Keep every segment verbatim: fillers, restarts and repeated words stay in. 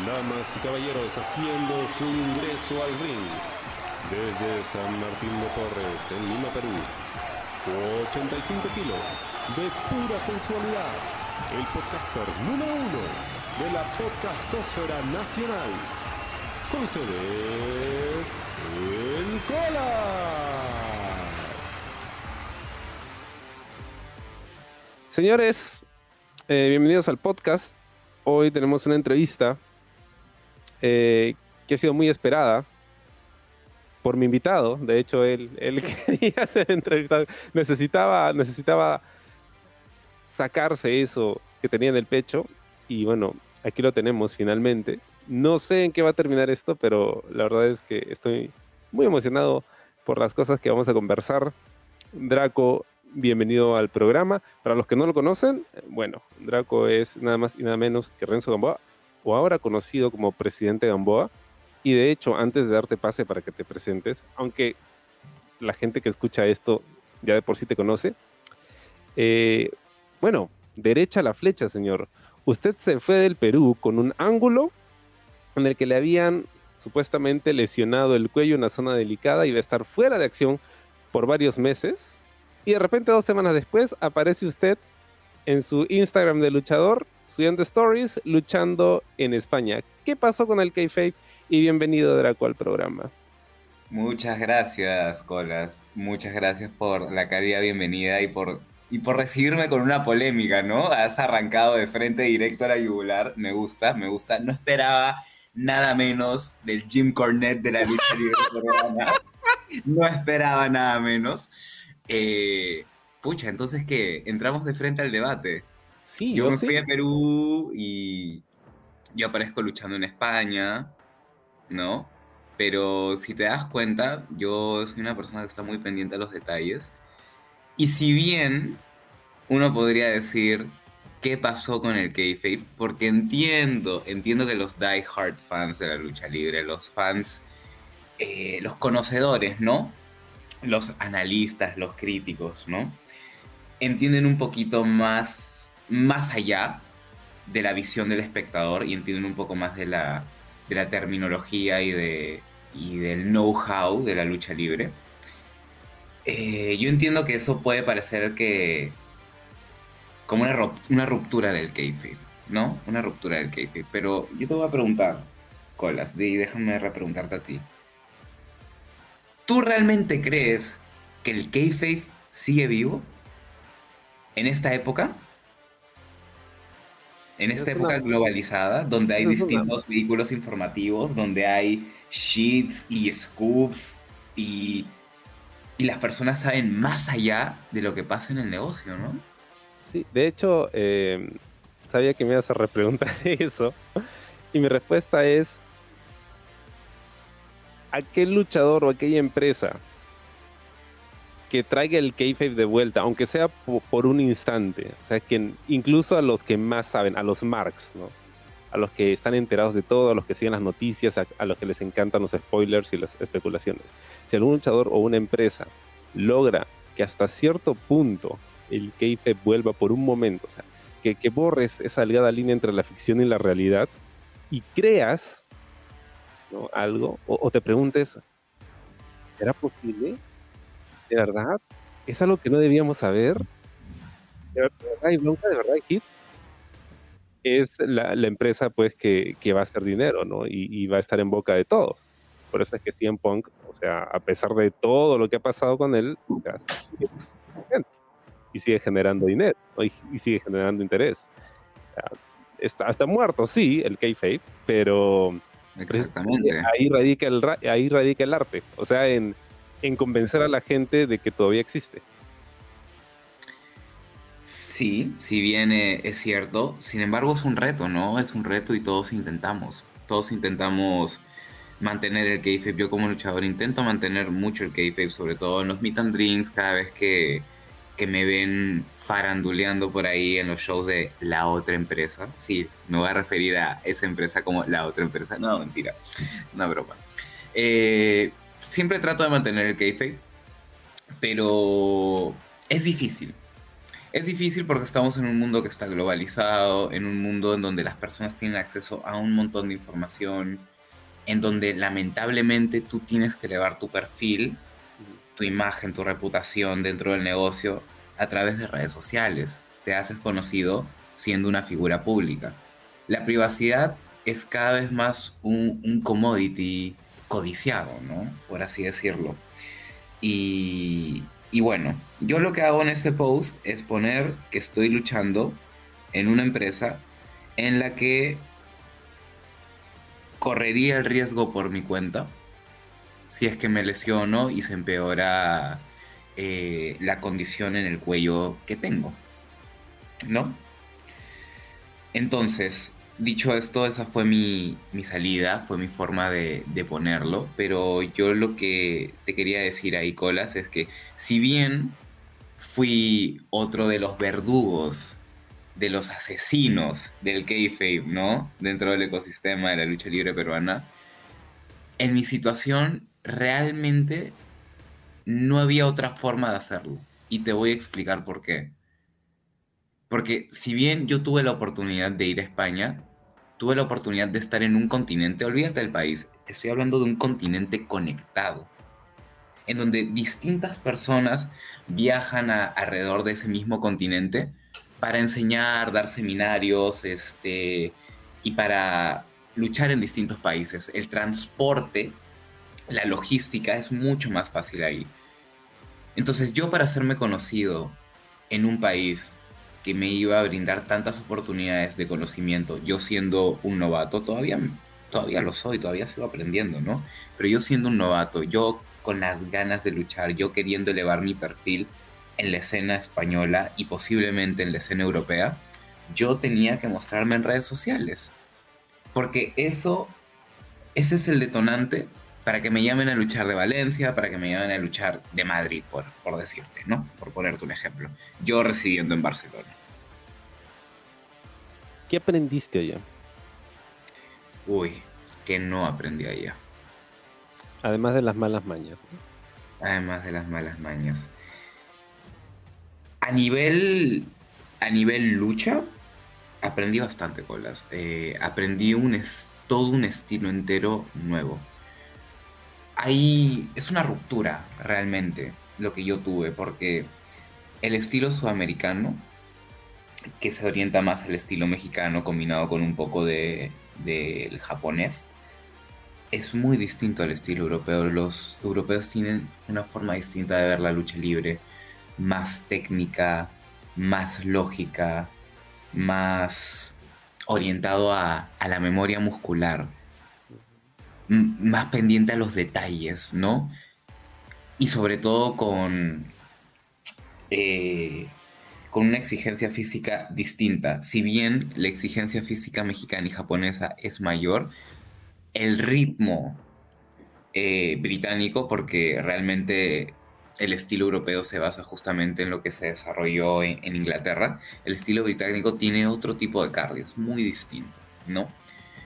Damas y caballeros, haciendo su ingreso al ring desde San Martín de Porres, en Lima, Perú, ochenta y cinco kilos de pura sensualidad, el podcaster número uno de la podcastósfera nacional, con ustedes, el Kolaz. Señores, eh, bienvenidos al podcast. Hoy tenemos una entrevista Eh, que ha sido muy esperada por mi invitado. De hecho, él, él quería ser entrevistado. Necesitaba, necesitaba sacarse eso que tenía en el pecho. Y bueno, aquí lo tenemos finalmente. No sé en qué va a terminar esto, pero la verdad es que estoy muy emocionado por las cosas que vamos a conversar. Draco, bienvenido al programa. Para los que no lo conocen, bueno, Draco es nada más y nada menos que Renzo Gamboa, o ahora conocido como Presidente Gamboa. Y de hecho, antes de darte pase para que te presentes, aunque la gente que escucha esto ya de por sí te conoce, eh, bueno, derecha a la flecha, señor. Usted se fue del Perú con un ángulo en el que le habían supuestamente lesionado el cuello, una zona delicada, y va a estar fuera de acción por varios meses. Y de repente, dos semanas después, aparece usted en su Instagram de luchador, subiendo stories, luchando en España. ¿Qué pasó con el kayfabe? Y bienvenido, Draco, al programa. Muchas gracias, Kolaz. Muchas gracias por la cálida bienvenida y por, y por recibirme con una polémica, ¿no? Has arrancado de frente directo a la yugular. Me gusta, me gusta. No esperaba nada menos del Jim Cornette de la lucha libre peruana. No esperaba nada menos. Eh, pucha, entonces, ¿qué? Entramos de frente al debate. Sí, yo me fui a Perú y yo aparezco luchando en España, ¿no? Pero si te das cuenta, yo soy una persona que está muy pendiente a los detalles. Y si bien uno podría decir qué pasó con el kayfabe, porque entiendo, entiendo que los die-hard fans de la lucha libre, los fans, eh, los conocedores, ¿no? Los analistas, los críticos, ¿no? Entienden un poquito más más allá de la visión del espectador y entienden un poco más de la, de la terminología y, de, y del know-how de la lucha libre. Eh, yo entiendo que eso puede parecer que como una, una ruptura del kayfabe, ¿no? Una ruptura del kayfabe. Pero yo te voy a preguntar, Kolaz, y déjame repreguntarte a ti. ¿Tú realmente crees que el kayfabe sigue vivo en esta época? En esta época globalizada, donde hay distintos vehículos informativos, donde hay sheets y scoops, y, y las personas saben más allá de lo que pasa en el negocio, ¿no? Sí, de hecho, eh, sabía que me ibas a repreguntar eso, y mi respuesta es, aquel luchador o aquella empresa que traiga el kayfabe de vuelta, aunque sea por un instante, o sea, que incluso a los que más saben, a los marks, ¿no? A los que están enterados de todo, a los que siguen las noticias, a, a los que les encantan los spoilers y las especulaciones. Si algún luchador o una empresa logra que hasta cierto punto el kayfabe vuelva por un momento, o sea, que, que borres esa delgada línea entre la ficción y la realidad y creas, ¿no? algo, o, o te preguntes, ¿será posible? ¿De verdad? ¿Es algo que no debíamos saber? ¿De verdad hay bronca? ¿De verdad hay hit? Es la, la empresa, pues, que, que va a hacer dinero, ¿no? Y, y va a estar en boca de todos. Por eso es que C M Punk, o sea, a pesar de todo lo que ha pasado con él, o sea, sigue y sigue generando dinero, ¿no? y, y sigue generando interés. O sea, está, está muerto, sí, el kayfabe, pero... Exactamente. Ahí radica el, ahí radica el arte. O sea, en... en convencer a la gente de que todavía existe. Sí, si bien eh, es cierto, sin embargo es un reto, ¿no? Es un reto y todos intentamos. Todos intentamos mantener el kayfabe. Yo como luchador intento mantener mucho el kayfabe, sobre todo en los meet and drinks, cada vez que, que me ven faranduleando por ahí en los shows de la otra empresa. Sí, me voy a referir a esa empresa como la otra empresa. No, mentira. Una broma. Eh... Siempre trato de mantener el kayfabe, pero es difícil. Es difícil porque estamos en un mundo que está globalizado, en un mundo en donde las personas tienen acceso a un montón de información, en donde lamentablemente tú tienes que elevar tu perfil, tu imagen, tu reputación dentro del negocio a través de redes sociales. Te haces conocido siendo una figura pública. La privacidad es cada vez más un, un commodity codiciado, ¿no? Por así decirlo. Y, y bueno, yo lo que hago en este post es poner que estoy luchando en una empresa en la que correría el riesgo por mi cuenta si es que me lesiono y se empeora eh, la condición en el cuello que tengo, ¿no? Entonces, dicho esto, esa fue mi, mi salida, fue mi forma de, de ponerlo, pero yo lo que te quería decir ahí, Kolaz, es que si bien fui otro de los verdugos, de los asesinos del kayfabe, ¿no? Dentro del ecosistema de la lucha libre peruana, en mi situación realmente no había otra forma de hacerlo. Y te voy a explicar por qué. Porque si bien yo tuve la oportunidad de ir a España, tuve la oportunidad de estar en un continente, olvídate del país, estoy hablando de un continente conectado, en donde distintas personas viajan a, alrededor de ese mismo continente para enseñar, dar seminarios, este, y para luchar en distintos países. El transporte, la logística es mucho más fácil ahí. Entonces yo, para hacerme conocido en un país que me iba a brindar tantas oportunidades de conocimiento, yo siendo un novato, todavía, todavía lo soy, todavía sigo aprendiendo, ¿no? Pero yo siendo un novato, yo con las ganas de luchar, yo queriendo elevar mi perfil en la escena española y posiblemente en la escena europea, yo tenía que mostrarme en redes sociales. Porque eso, ese es el detonante para que me llamen a luchar de Valencia, para que me llamen a luchar de Madrid, por, por decirte, ¿no? Por ponerte un ejemplo. Yo residiendo en Barcelona. ¿Qué aprendiste allá? Uy, que no aprendí allá. Además de las malas mañas. Además de las malas mañas. A nivel, a nivel lucha, aprendí bastante, Kolaz. Eh, aprendí un es, todo un estilo entero nuevo. Ahí es una ruptura realmente lo que yo tuve, porque el estilo sudamericano, que se orienta más al estilo mexicano combinado con un poco de, de el japonés, es muy distinto al estilo europeo. Los europeos tienen una forma distinta de ver la lucha libre, más técnica, más lógica, más orientado a, a la memoria muscular, más pendiente a los detalles, ¿no? Y sobre todo con, eh, con una exigencia física distinta. Si bien la exigencia física mexicana y japonesa es mayor, el ritmo eh, británico, porque realmente el estilo europeo se basa justamente en lo que se desarrolló en, en Inglaterra, el estilo británico tiene otro tipo de cardio, es muy distinto, ¿no?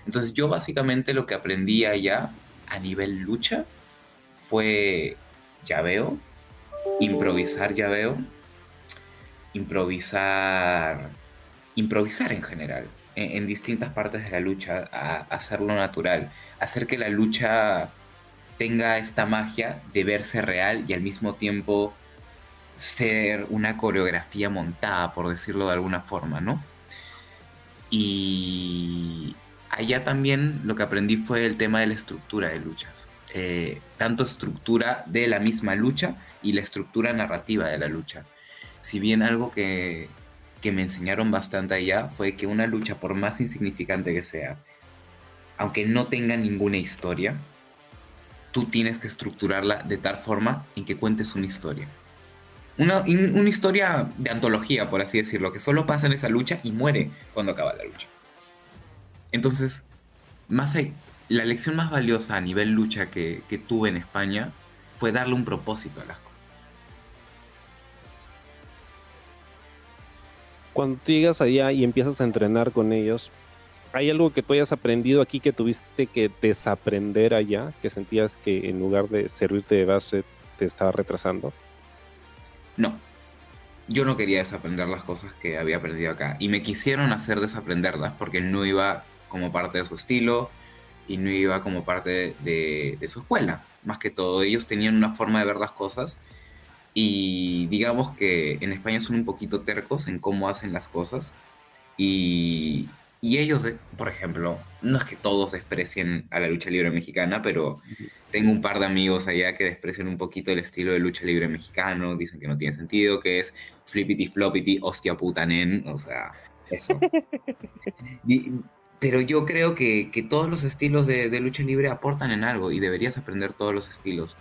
Entonces yo básicamente lo que aprendí allá a nivel lucha fue llaveo, improvisar llaveo, improvisar, improvisar en general, en, en distintas partes de la lucha, a, a hacerlo natural, hacer que la lucha tenga esta magia de verse real y al mismo tiempo ser una coreografía montada, por decirlo de alguna forma, ¿no? Y allá también lo que aprendí fue el tema de la estructura de luchas. Eh, tanto estructura de la misma lucha y la estructura narrativa de la lucha. Si bien algo que, que me enseñaron bastante allá fue que una lucha, por más insignificante que sea, aunque no tenga ninguna historia, tú tienes que estructurarla de tal forma en que cuentes una historia. Una, una historia de antología, por así decirlo, que solo pasa en esa lucha y muere cuando acaba la lucha. Entonces, más hay, la lección más valiosa a nivel lucha que, que tuve en España fue darle un propósito a las cosas. Cuando tú llegas allá y empiezas a entrenar con ellos, ¿hay algo que tú hayas aprendido aquí que tuviste que desaprender allá, que sentías que en lugar de servirte de base te estaba retrasando? No, yo no quería desaprender las cosas que había aprendido acá. Y me quisieron hacer desaprenderlas porque no iba como parte de su estilo y no iba como parte de, de su escuela. Más que todo, ellos tenían una forma de ver las cosas y digamos que en España son un poquito tercos en cómo hacen las cosas. Y, y ellos, por ejemplo, no es que todos desprecien a la lucha libre mexicana, pero tengo un par de amigos allá que desprecian un poquito el estilo de lucha libre mexicano, dicen que no tiene sentido, que es flippity floppity, hostia puta nen, o sea, eso. Y, pero yo creo que, que todos los estilos de, de lucha libre aportan en algo y deberías aprender todos los estilos.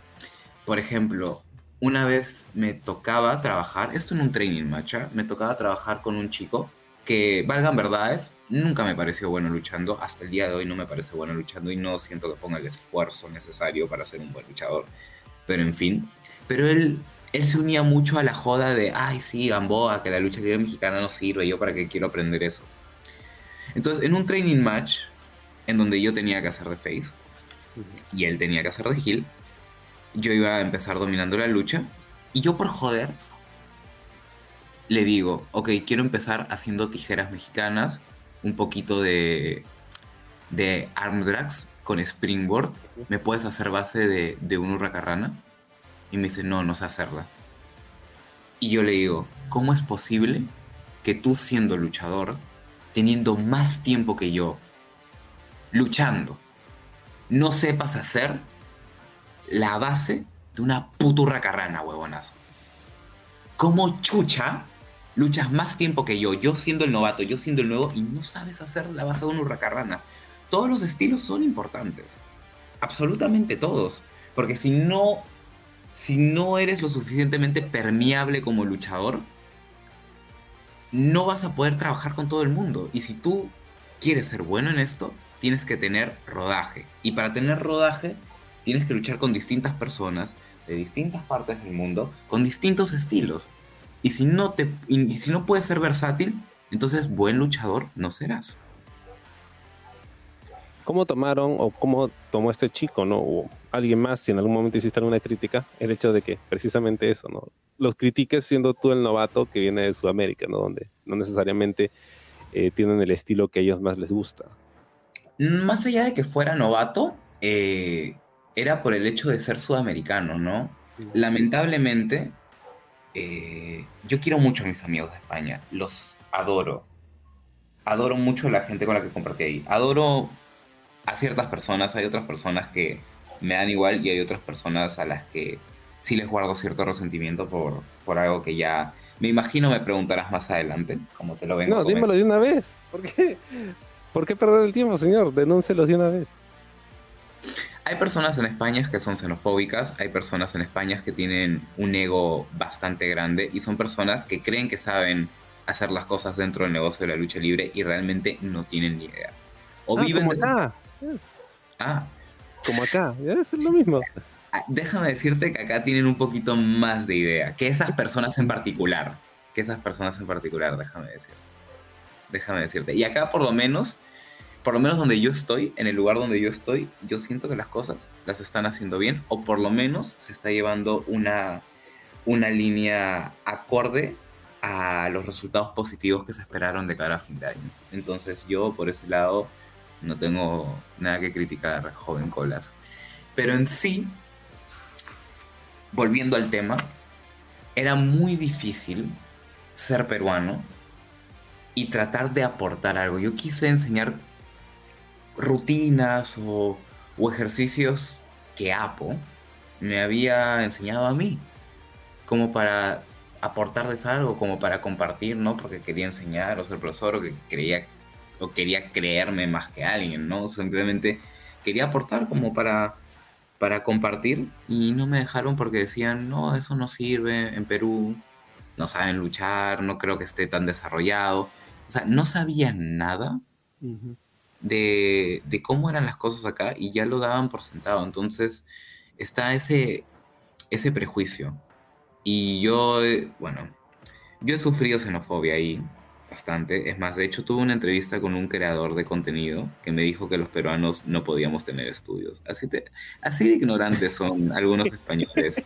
Por ejemplo, una vez me tocaba trabajar, esto en un training match, ¿eh? me tocaba trabajar con un chico que, valgan verdades, nunca me pareció bueno luchando, hasta el día de hoy no me parece bueno luchando y no siento que ponga el esfuerzo necesario para ser un buen luchador, pero en fin. Pero él, él se unía mucho a la joda de, ay sí, Gamboa, que la lucha libre mexicana no sirve, yo para qué quiero aprender eso. Entonces, en un training match, en donde yo tenía que hacer de face, y él tenía que hacer de heel, yo iba a empezar dominando la lucha, y yo por joder, le digo, ok, quiero empezar haciendo tijeras mexicanas, un poquito de, de arm drags con springboard, ¿me puedes hacer base de, de un hurracarrana? Y me dice, no, no sé hacerla. Y yo le digo, ¿cómo es posible que tú siendo luchador, teniendo más tiempo que yo, luchando, no sepas hacer la base de una puta hurracarrana, huevonazo? ¿Cómo chucha luchas más tiempo que yo? Yo siendo el novato, yo siendo el nuevo, y no sabes hacer la base de una hurracarrana. Todos los estilos son importantes, absolutamente todos, porque si no, si no eres lo suficientemente permeable como luchador, no vas a poder trabajar con todo el mundo. Y si tú quieres ser bueno en esto, tienes que tener rodaje. Y para tener rodaje, tienes que luchar con distintas personas, de distintas partes del mundo, con distintos estilos. Y si no, te, y si no puedes ser versátil, entonces buen luchador no serás. ¿Cómo tomaron o cómo tomó este chico, no? O alguien más, si en algún momento hiciste alguna crítica, el hecho de que precisamente eso, ¿no? Los critiques siendo tú el novato que viene de Sudamérica, ¿no? Donde no necesariamente eh, tienen el estilo que a ellos más les gusta. Más allá de que fuera novato, eh, era por el hecho de ser sudamericano, ¿no? Lamentablemente, eh, yo quiero mucho a mis amigos de España, los adoro. Adoro mucho a la gente con la que compartí ahí. Adoro a ciertas personas, hay otras personas que me dan igual y hay otras personas a las que sí les guardo cierto resentimiento por, por algo que ya... Me imagino me preguntarás más adelante, como te lo vengo. No, dímelo de una vez. ¿Por qué? ¿Por qué perder el tiempo, señor? Denúncelos de una vez. Hay personas en España que son xenofóbicas, hay personas en España que tienen un ego bastante grande y son personas que creen que saben hacer las cosas dentro del negocio de la lucha libre y realmente no tienen ni idea. O ah, viven como acá. Su... Ah, como acá, debe ser lo mismo. Déjame decirte que acá tienen un poquito más de idea, que esas personas en particular, que esas personas en particular, déjame decirte. Déjame decirte. Y acá por lo menos, por lo menos donde yo estoy, en el lugar donde yo estoy, yo siento que las cosas las están haciendo bien, o por lo menos se está llevando una, una línea acorde a los resultados positivos que se esperaron de cara a fin de año. Entonces yo, por ese lado, no tengo nada que criticar, joven Kolaz. Pero en sí, volviendo al tema, era muy difícil ser peruano y tratar de aportar algo. Yo quise enseñar rutinas o, o ejercicios que Apo me había enseñado a mí, como para aportarles algo, como para compartir, ¿no? Porque quería enseñar o ser profesor o que creía o quería creerme más que alguien, ¿no? Simplemente quería aportar como para, para compartir y no me dejaron porque decían, no, eso no sirve en Perú, no saben luchar, no creo que esté tan desarrollado. O sea, no sabían nada uh-huh. de, de cómo eran las cosas acá y ya lo daban por sentado. Entonces está ese, ese prejuicio. Y yo, bueno, yo he sufrido xenofobia ahí bastante. Es más, de hecho tuve una entrevista con un creador de contenido que me dijo que los peruanos no podíamos tener estudios. Así, te, así de ignorantes son algunos españoles.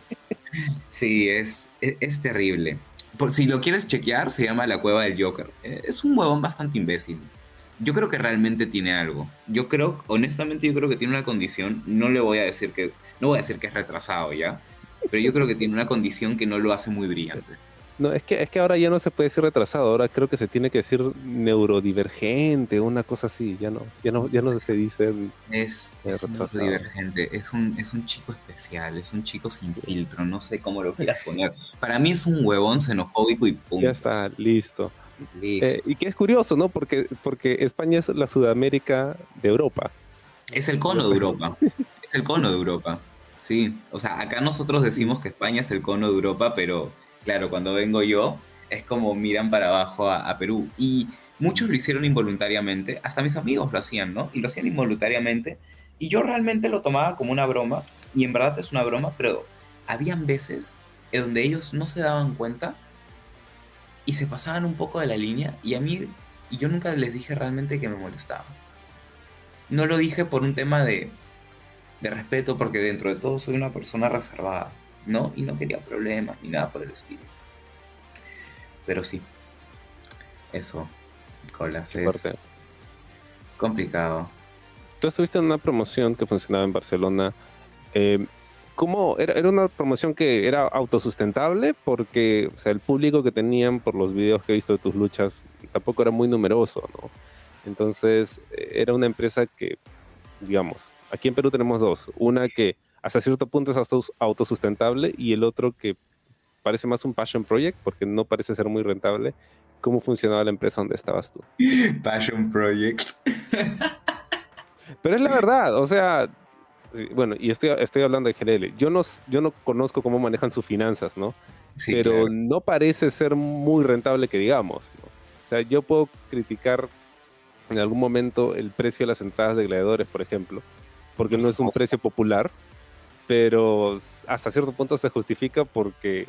Sí, es, es, es terrible. Por, si lo quieres chequear, se llama La Cueva del Joker. Eh, es un huevón bastante imbécil. Yo creo que realmente tiene algo. Yo creo, honestamente, yo creo que tiene una condición. No le voy a decir que... No voy a decir que es retrasado, ¿ya? Pero yo creo que tiene una condición que no lo hace muy brillante. No, es que, es que ahora ya no se puede decir retrasado. Ahora creo que se tiene que decir neurodivergente, una cosa así. Ya no, ya no, ya no se dice... Es, es neurodivergente. Es un, es un chico especial. Es un chico sin filtro. No sé cómo lo quieras poner. Para mí es un huevón xenofóbico y punto. Ya está, listo. listo. Eh, y que es curioso, ¿no? Porque, porque España es la Sudamérica de Europa. Es el cono de Europa. Es el cono de Europa. Sí. O sea, acá nosotros decimos que España es el cono de Europa, pero... Claro, cuando vengo yo, es como miran para abajo a, a Perú. Y muchos lo hicieron involuntariamente, hasta mis amigos lo hacían, ¿no? Y lo hacían involuntariamente. Y yo realmente lo tomaba como una broma, y en verdad es una broma, pero habían veces en donde ellos no se daban cuenta y se pasaban un poco de la línea, y a mí, y yo nunca les dije realmente que me molestaba. No lo dije por un tema de, de respeto, porque dentro de todo soy una persona reservada, ¿no? Y no quería problemas ni nada por el estilo. Pero sí, eso, Kolaz, es parte. Complicado. Tú estuviste en una promoción que funcionaba en Barcelona. Eh, ¿Cómo? Era, era una promoción que era autosustentable, porque, o sea, el público que tenían, por los videos que he visto de tus luchas, tampoco era muy numeroso, ¿no? Entonces, era una empresa que, digamos, aquí en Perú tenemos dos. Una que hasta cierto punto es autosustentable, y el otro que parece más un passion project, porque no parece ser muy rentable. ¿Cómo funcionaba la empresa donde estabas tú? Passion project. Pero es la verdad, o sea, bueno, y estoy, estoy hablando de G L L. Yo no, yo no conozco cómo manejan sus finanzas, ¿no? Sí, pero claro, no parece ser muy rentable que digamos, ¿no? O sea, yo puedo criticar en algún momento el precio de las entradas de Gladiadores, por ejemplo, porque no es un precio popular, pero hasta cierto punto se justifica porque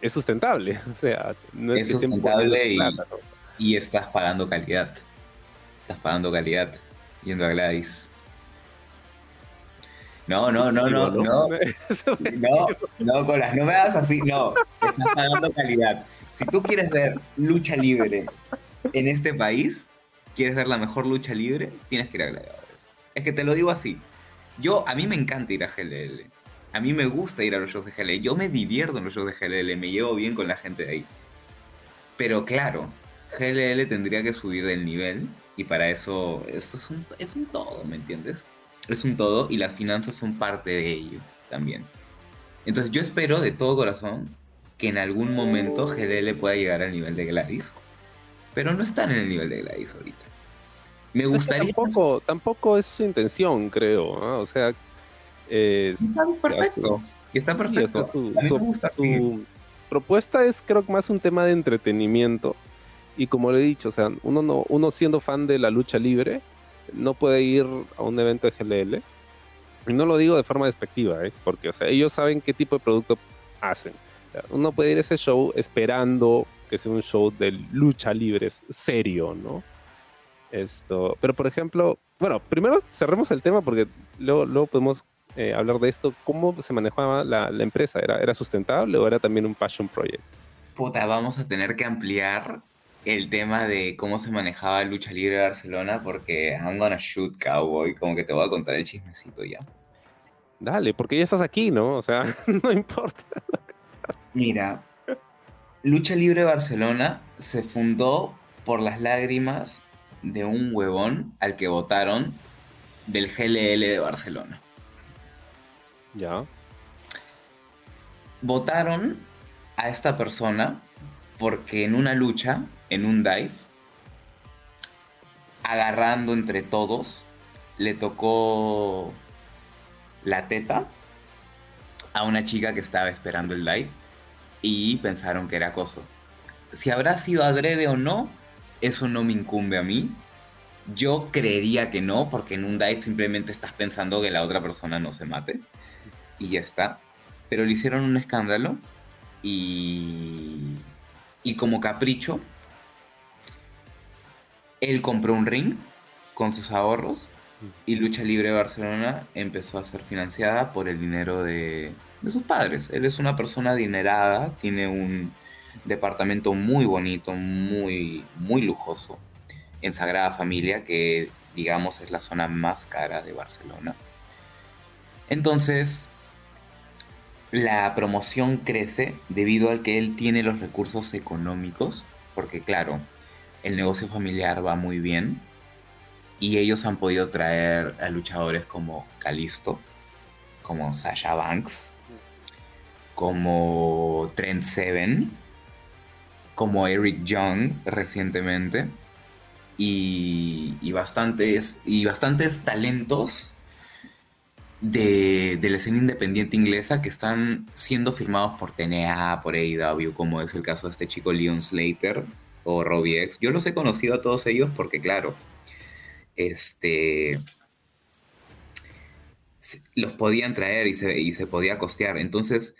es sustentable. O sea, no es, es que sustentable y, plata, ¿no? Y estás pagando calidad. Estás pagando calidad yendo a Gladys. No, no, no, no, no. No, no, no, Kolaz, no me hagas así. No, estás pagando calidad. Si tú quieres ver lucha libre en este país, quieres ver la mejor lucha libre, tienes que ir a Gladiadores. Es que te lo digo así. Yo, a mí me encanta ir a G L L. A mí me gusta ir a los shows de G L L. Yo me divierto en los shows de G L L. Me llevo bien con la gente de ahí. Pero claro, G L L tendría que subir del nivel. Y para eso, esto es un, es un todo, ¿me entiendes? Es un todo, y las finanzas son parte de ello también. Entonces yo espero de todo corazón que en algún momento G L L pueda llegar al nivel de Gladys. Pero no están en el nivel de Gladys ahorita. Me gustaría... Tampoco, tampoco es su intención, creo, ¿no? O sea... Eh, está perfecto. Está perfecto. Sí, o sea, su, su, gusta, su sí. propuesta es, creo, más un tema de entretenimiento. Y como le he dicho, o sea, uno, no, uno siendo fan de la lucha libre, no puede ir a un evento de G L L. Y no lo digo de forma despectiva, ¿eh? Porque, o sea, ellos saben qué tipo de producto hacen. O sea, uno puede ir a ese show esperando que sea un show de lucha libre serio, ¿no? Esto, pero por ejemplo, bueno, primero cerremos el tema porque luego, luego podemos eh, hablar de esto. ¿Cómo se manejaba la, la empresa? ¿Era, ¿Era sustentable o era también un passion project? Puta, vamos a tener que ampliar el tema de cómo se manejaba Lucha Libre Barcelona, porque I'm gonna shoot, cowboy, como que te voy a contar el chismecito ya. Dale, porque ya estás aquí, ¿no? O sea, no importa. Mira, Lucha Libre Barcelona se fundó por las lágrimas de un huevón al que votaron del G L L de Barcelona. Ya. Votaron a esta persona porque en una lucha, en un dive, agarrando entre todos, le tocó la teta a una chica que estaba esperando el dive y pensaron que era acoso. Si habrá sido adrede o no, eso no me incumbe a mí. Yo creería que no, porque en un dive simplemente estás pensando que la otra persona no se mate. Y ya está. Pero le hicieron un escándalo. Y... Y como capricho, él compró un ring con sus ahorros. Y Lucha Libre Barcelona empezó a ser financiada por el dinero de, de sus padres. Él es una persona adinerada, tiene un... departamento muy bonito, muy, muy lujoso, en Sagrada Familia, que digamos es la zona más cara de Barcelona. Entonces, la promoción crece debido al que él tiene los recursos económicos, porque claro, el negocio familiar va muy bien, y ellos han podido traer a luchadores como Calisto, como Sasha Banks, como Trent Seven, como Eric Young recientemente, y, y, bastantes, y bastantes talentos de, de la escena independiente inglesa que están siendo firmados por T N A, por A E W, como es el caso de este chico Leon Slater o Robbie X. Yo los he conocido a todos ellos porque, claro, este... los podían traer y se, y se podía costear. Entonces,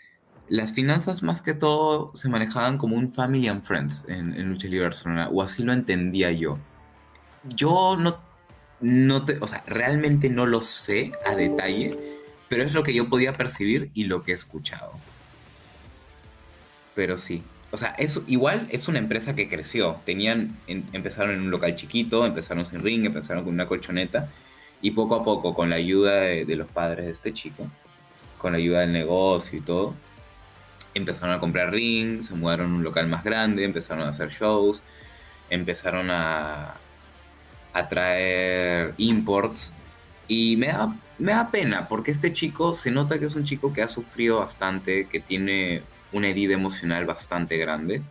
las finanzas más que todo se manejaban como un family and friends en, en Lucha Libre Barcelona, o así lo entendía yo. Yo no, no te, o sea, realmente no lo sé a detalle, pero es lo que yo podía percibir y lo que he escuchado. Pero sí, o sea, es, igual es una empresa que creció. Tenían, en, empezaron en un local chiquito, empezaron sin ring, empezaron con una colchoneta. Y poco a poco, con la ayuda de, de los padres de este chico, con la ayuda del negocio y todo, empezaron a comprar ring, se mudaron a un local más grande, empezaron a hacer shows, empezaron a, a traer imports. Y me da, me da pena, porque este chico, se nota que es un chico que ha sufrido bastante, que tiene una herida emocional bastante grande.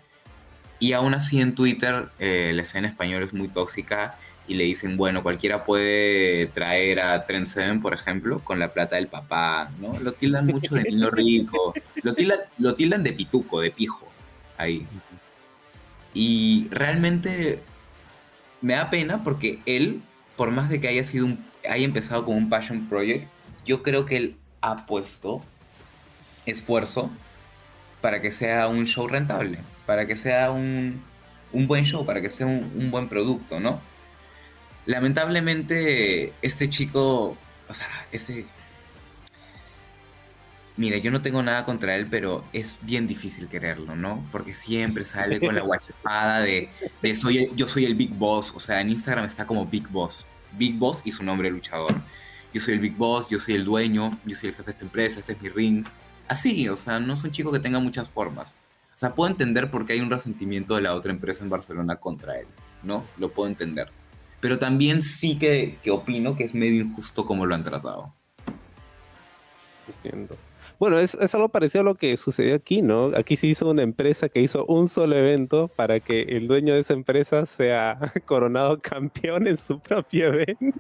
Y aún así en Twitter, eh, la escena española es muy tóxica. Y le dicen, bueno, cualquiera puede traer a Trent Seven, por ejemplo, con la plata del papá, ¿no? Lo tildan mucho de niño rico. Lo tildan, lo tildan de pituco, de pijo, ahí. Y realmente me da pena porque él, por más de que haya sido un, haya empezado como un passion project, yo creo que él ha puesto esfuerzo para que sea un show rentable, para que sea un, un buen show, para que sea un, un buen producto, ¿no? Lamentablemente, este chico, o sea, este... Mira, yo no tengo nada contra él, pero es bien difícil quererlo, ¿no? Porque siempre sale con la guachifada de, de soy el, yo soy el Big Boss. O sea, en Instagram está como Big Boss. Big Boss y su nombre luchador. Yo soy el Big Boss, yo soy el dueño, yo soy el jefe de esta empresa, este es mi ring. Así, o sea, no es un chico que tenga muchas formas. O sea, puedo entender por qué hay un resentimiento de la otra empresa en Barcelona contra él, ¿no? Lo puedo entender. Pero también sí que, que opino que es medio injusto como lo han tratado. Entiendo. Bueno, es, es algo parecido a lo que sucedió aquí, ¿no? Aquí se hizo una empresa que hizo un solo evento para que el dueño de esa empresa sea coronado campeón en su propio evento.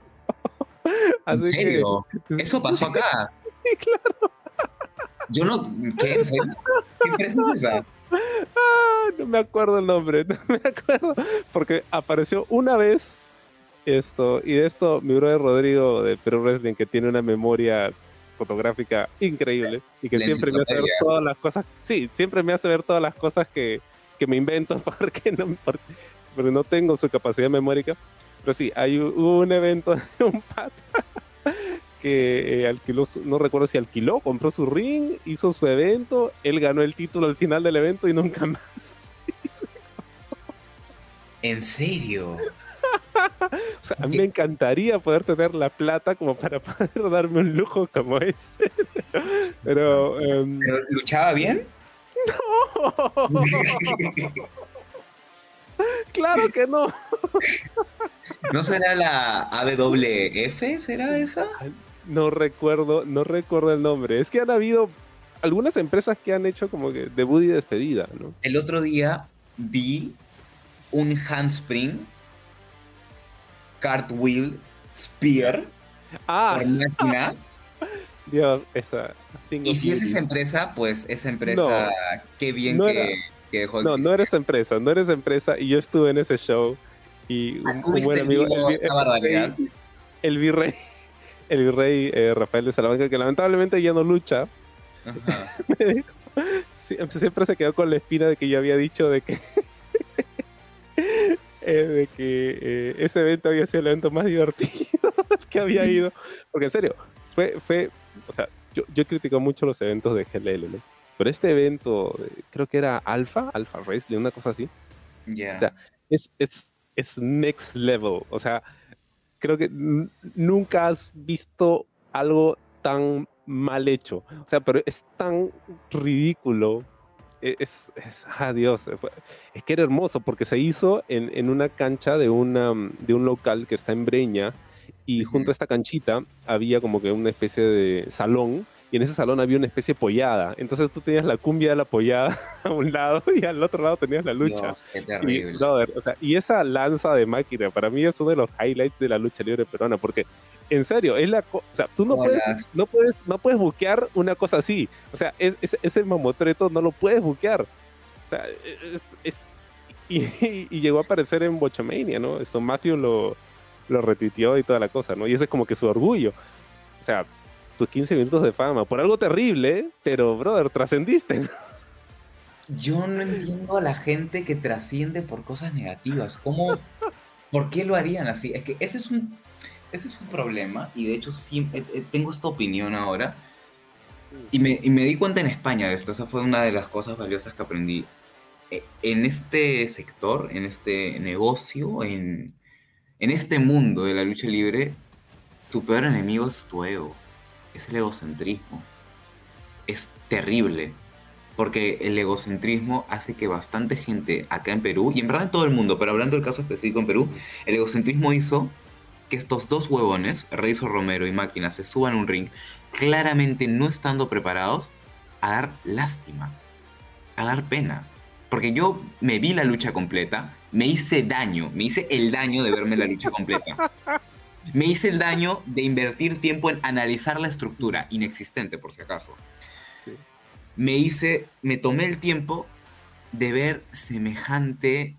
¿En serio? Que... ¿Eso pasó acá? Sí, claro. Yo no... ¿Qué es eso? ¿Qué empresa es esa? Ah, no me acuerdo el nombre, no me acuerdo, porque apareció una vez esto, y de esto mi brother Rodrigo de Perú Wrestling, que tiene una memoria fotográfica increíble y que siempre me hace ver todas las cosas, sí, siempre me hace ver todas las cosas que, que me invento porque no, porque, porque no tengo su capacidad memórica, pero sí, hay un evento de un pata que eh, alquiló, no recuerdo si alquiló, compró su ring, hizo su evento, él ganó el título al final del evento y nunca más. ¿En serio? O sea, a mí me encantaría poder tener la plata como para poder darme un lujo como ese. Pero, um... ¿Pero luchaba bien? ¡No! ¡Claro que no! ¿No será la A W F? ¿Será esa? No recuerdo, no recuerdo el nombre. Es que han habido algunas empresas que han hecho como que debut y despedida, ¿no? El otro día vi un handspring, cartwheel, spear, ah, por máquina. Dios, esa. Y si es esa empresa, pues esa empresa, no, qué bien no que, era, que dejó de no, existir. No eres empresa, no eres empresa, y yo estuve en ese show. Y un, un buen amigo, el, el, el, el virrey, el virrey eh, Rafael de Salamanca, que lamentablemente ya no lucha. Ajá. Me dijo, siempre, siempre se quedó con la espina de que yo había dicho de que eh, de que eh, ese evento había sido el evento más divertido que había ido, porque en serio fue, fue o sea, yo, yo critico mucho los eventos de G L L, ¿no? Pero este evento, creo que era Alpha, Alpha Wrestling, una cosa así. Yeah. O sea, es, es, es next level. O sea, creo que nunca has visto algo tan mal hecho. O sea, pero es tan ridículo. Es, es, adiós, es que era hermoso porque se hizo en, en una cancha de, una, de un local que está en Breña, y uh-huh. junto a esta canchita había como que una especie de salón, y en ese salón había una especie de pollada, entonces tú tenías la cumbia de la pollada a un lado y al otro lado tenías la lucha. Dios, qué terrible. Y, brother, o sea, y esa lanza de Máquina para mí es uno de los highlights de la lucha libre peruana, porque en serio, es la co o sea, tú no puedes, no puedes, no puedes buquear una cosa así. O sea, es, es, ese mamotreto no lo puedes buquear. O sea, es, es, y, y, y llegó a aparecer en Botchamania, ¿no? Esto Matthew lo, lo retuiteó y toda la cosa, ¿no? Y ese es como que su orgullo. O sea, tus quince minutos de fama por algo terrible, pero, brother, trascendiste, ¿no? Yo no entiendo a la gente que trasciende por cosas negativas. ¿Cómo? ¿Por qué lo harían así? Es que ese es un... Ese es un problema, y de hecho siempre, eh, tengo esta opinión ahora, y me, y me di cuenta en España de esto. Esa fue una de las cosas valiosas que aprendí. Eh, en este sector, en este negocio, en, en este mundo de la lucha libre, tu peor enemigo es tu ego, es el egocentrismo. Es terrible, porque el egocentrismo hace que bastante gente acá en Perú, y en verdad en todo el mundo, pero hablando del caso específico en Perú, el egocentrismo hizo que estos dos huevones, Renzo Romero y Máquina, se suban a un ring, claramente no estando preparados, a dar lástima, a dar pena. Porque yo me vi la lucha completa, me hice daño, me hice el daño de verme la lucha completa. Me hice el daño de invertir tiempo en analizar la estructura, inexistente por si acaso. Sí. Me hice, me tomé el tiempo de ver semejante,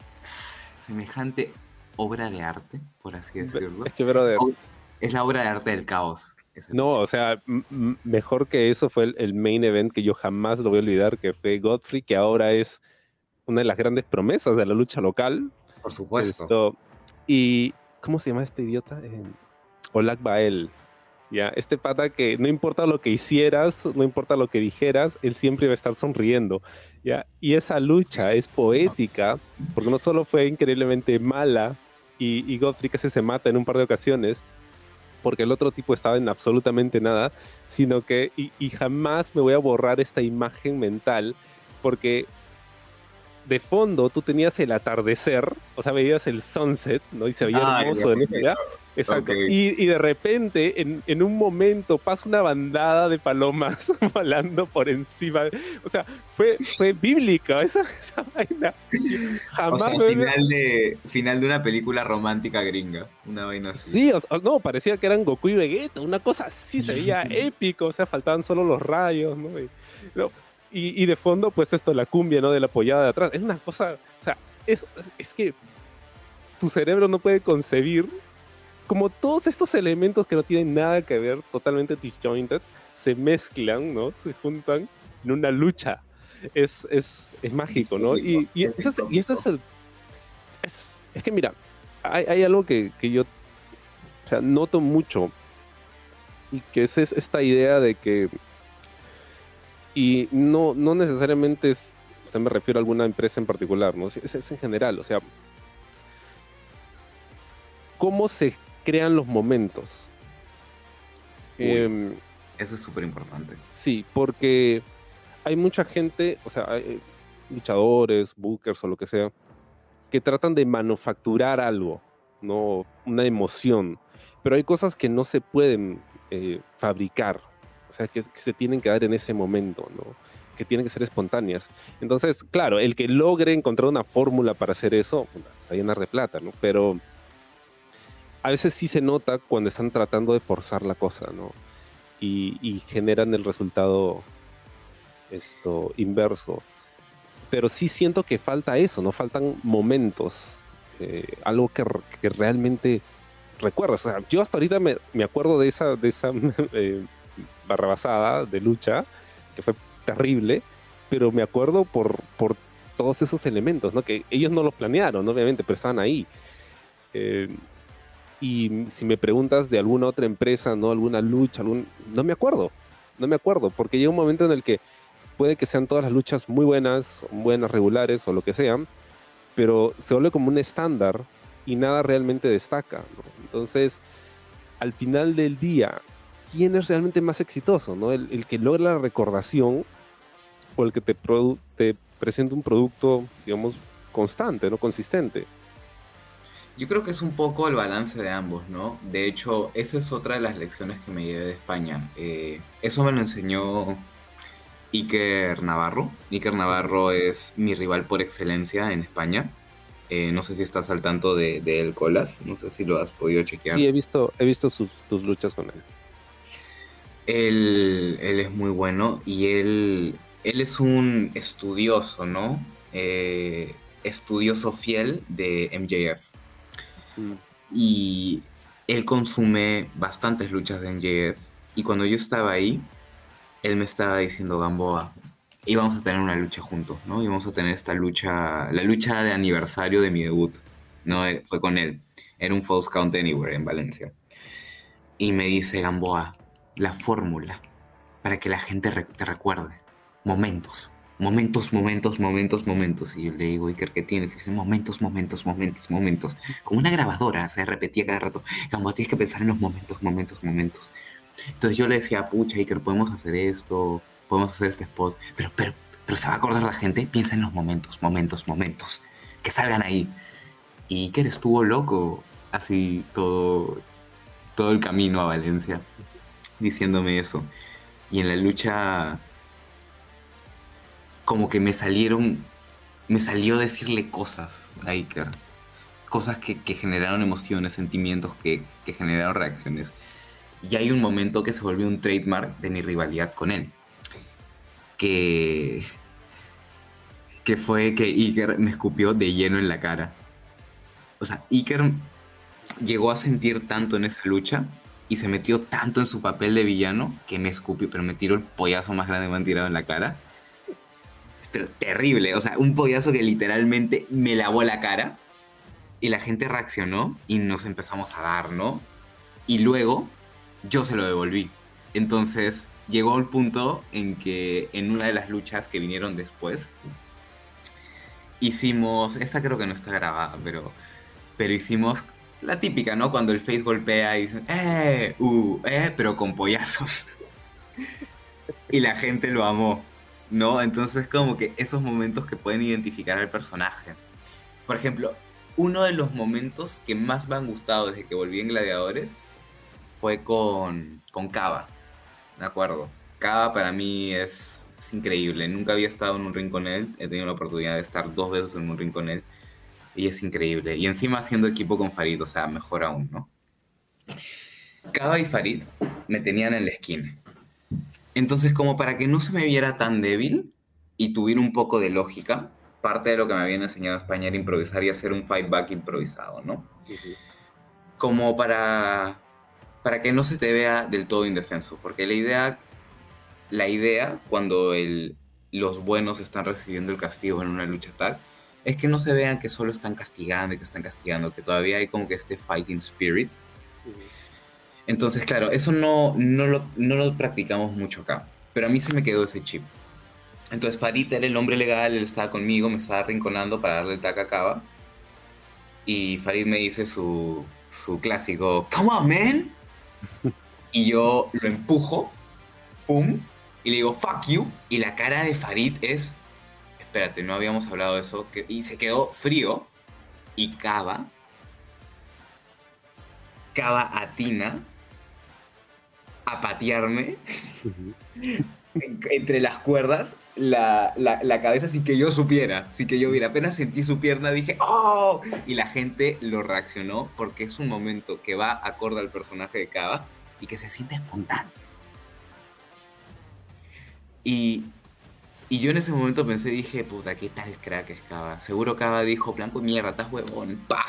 semejante... obra de arte, por así decirlo. Es que, brother, es la obra de arte del caos. No, o sea, mejor que eso fue el, el main event que yo jamás lo voy a olvidar, que fue Godfrey, que ahora es una de las grandes promesas de la lucha local. Por supuesto. Esto, y, ¿cómo se llama este idiota? Eh, Olak Bael. Ya, este pata que no importa lo que hicieras, no importa lo que dijeras, él siempre va a estar sonriendo, ¿ya? Y esa lucha es poética, porque no solo fue increíblemente mala, y, y Godfrey casi se mata en un par de ocasiones, porque el otro tipo estaba en absolutamente nada, sino que, y, y jamás me voy a borrar esta imagen mental, porque de fondo tú tenías el atardecer, o sea, veías el sunset, ¿no? Y se veía hermoso en ese día. Exacto. Okay. Y, y de repente, en, en un momento, pasa una bandada de palomas volando por encima. O sea, fue, fue bíblica esa, esa vaina. Jamás, o sea, me... final, de, final de una película romántica gringa. Una vaina así. Sí, o sea, no, parecía que eran Goku y Vegeta. Una cosa así, se veía épico. O sea, faltaban solo los rayos, ¿no? Y, no y, y de fondo, pues esto, la cumbia, ¿no? De la pollada de atrás. Es una cosa... O sea, es, es que tu cerebro no puede concebir... Como todos estos elementos que no tienen nada que ver, totalmente disjointed, se mezclan, ¿no? Se juntan en una lucha. Es, es, es mágico, ¿no? Y, y, este es, y este es el... Es, es que mira, hay, hay algo que, que yo, o sea, noto mucho, y que es, es esta idea de que... Y no, no necesariamente es... O sea, me refiero a alguna empresa en particular, ¿no? Es, es en general, o sea... ¿Cómo se crean los momentos? Uy, eh, eso es súper importante. Sí, porque hay mucha gente, o sea, hay luchadores, bookers o lo que sea, que tratan de manufacturar algo, ¿no? Una emoción. Pero hay cosas que no se pueden eh, fabricar, o sea, que, que se tienen que dar en ese momento, ¿no? Que tienen que ser espontáneas. Entonces, claro, el que logre encontrar una fórmula para hacer eso, está llena de plata, ¿no? Pero... a veces sí se nota cuando están tratando de forzar la cosa, ¿no? Y, y generan el resultado esto, inverso. Pero sí siento que falta eso, ¿no? Faltan momentos. Eh, algo que, que realmente recuerdas. O sea, yo hasta ahorita me, me acuerdo de esa, de esa eh, barrabasada de lucha, que fue terrible, pero me acuerdo por, por todos esos elementos, ¿no? Que ellos no los planearon, ¿no? Obviamente, pero estaban ahí. Eh, Y si me preguntas de alguna otra empresa, ¿no? Alguna lucha, algún... no me acuerdo, no me acuerdo, porque llega un momento en el que puede que sean todas las luchas muy buenas, buenas, regulares o lo que sean, pero se vuelve como un estándar y nada realmente destaca, ¿no? Entonces, al final del día, ¿quién es realmente más exitoso, ¿no? El, el que logra la recordación o el que te, te presenta un producto, digamos, constante, ¿no? Consistente. Yo creo que es un poco el balance de ambos, ¿no? De hecho, esa es otra de las lecciones que me llevé de España. Eh, eso me lo enseñó Iker Navarro. Iker Navarro es mi rival por excelencia en España. Eh, no sé si estás al tanto de, de él, Kolaz. No sé si lo has podido chequear. Sí, he visto, he visto sus, tus luchas con él. Él, él es muy bueno y él, él es un estudioso, ¿no? Eh, estudioso fiel de M J F. Mm. Y él consume bastantes luchas de M J F. Y cuando yo estaba ahí, él me estaba diciendo, Gamboa, íbamos a tener una lucha juntos, ¿no? Íbamos a tener esta lucha, la lucha de aniversario de mi debut, ¿no? Fue con él. Era un Falls Count Anywhere en Valencia. Y me dice, Gamboa, la fórmula para que la gente re- te recuerde. Momentos, momentos, momentos, momentos, momentos. Y yo le digo, Iker, ¿qué tienes? Y dice, momentos, momentos, momentos, momentos. Como una grabadora, se repetía cada rato. Gamboa, tienes que pensar en los momentos, momentos, momentos. Entonces yo le decía, pucha, Iker, podemos hacer esto, podemos hacer este spot, pero, pero, pero se va a acordar la gente, piensa en los momentos, momentos, momentos, que salgan ahí. Y Iker estuvo loco así todo, todo el camino a Valencia, diciéndome eso. Y en la lucha, como que me salieron, me salió decirle cosas a Iker, cosas que, que generaron emociones, sentimientos, que, que generaron reacciones. Y hay un momento que se volvió un trademark de mi rivalidad con él. Que, que fue que Iker me escupió de lleno en la cara. O sea, Iker llegó a sentir tanto en esa lucha y se metió tanto en su papel de villano que me escupió, pero me tiró el pollazo más grande que me han tirado en la cara. Pero terrible, o sea, un pollazo que literalmente me lavó la cara y la gente reaccionó y nos empezamos a dar, ¿no? Y luego yo se lo devolví. Entonces llegó el punto en que en una de las luchas que vinieron después hicimos, esta creo que no está grabada, pero, pero hicimos la típica, ¿no? Cuando el face golpea y dicen ¡eh! ¡Uh! ¡Eh! Pero con pollazos. Y la gente lo amó, ¿no? Entonces como que esos momentos que pueden identificar al personaje. Por ejemplo, uno de los momentos que más me han gustado desde que volví en Gladiadores fue con, con Kaba, de acuerdo. Kaba para mí es, es increíble. Nunca había estado en un ring con él. He tenido la oportunidad de estar dos veces en un ring con él. Y es increíble. Y encima haciendo equipo con Farid, o sea, mejor aún, ¿no? Kaba y Farid me tenían en la esquina. Entonces, como para que no se me viera tan débil y tuviera un poco de lógica, parte de lo que me habían enseñado a España era improvisar y hacer un fight back improvisado, ¿no? Sí, sí. Como para... para que no se te vea del todo indefenso, porque la idea, la idea cuando el, los buenos están recibiendo el castigo en una lucha tal, es que no se vean que solo están castigando y que están castigando, que todavía hay como que este fighting spirit. Entonces, claro, eso no, no, lo, no lo practicamos mucho acá, pero a mí se me quedó ese chip. Entonces Farid era el hombre legal, él estaba conmigo, me estaba arrinconando para darle el taca a Kaba, y Farid me dice su, su clásico, come on, man. Y yo lo empujo, pum, y le digo, fuck you. Y la cara de Farid es, espérate, no habíamos hablado de eso. Que, y se quedó frío. Y Kaba, Kaba atina a patearme uh-huh. entre las cuerdas la, la, la cabeza sin que yo supiera, sin que yo viera. Apenas sentí su pierna, dije, ¡oh! Y la gente lo reaccionó porque es un momento que va acorde al personaje de Kaba y que se siente espontáneo. Y, y yo en ese momento pensé, dije, puta, qué tal crack es Kaba. Seguro Kaba dijo, blanco y mierda, estás huevón, ¡pah!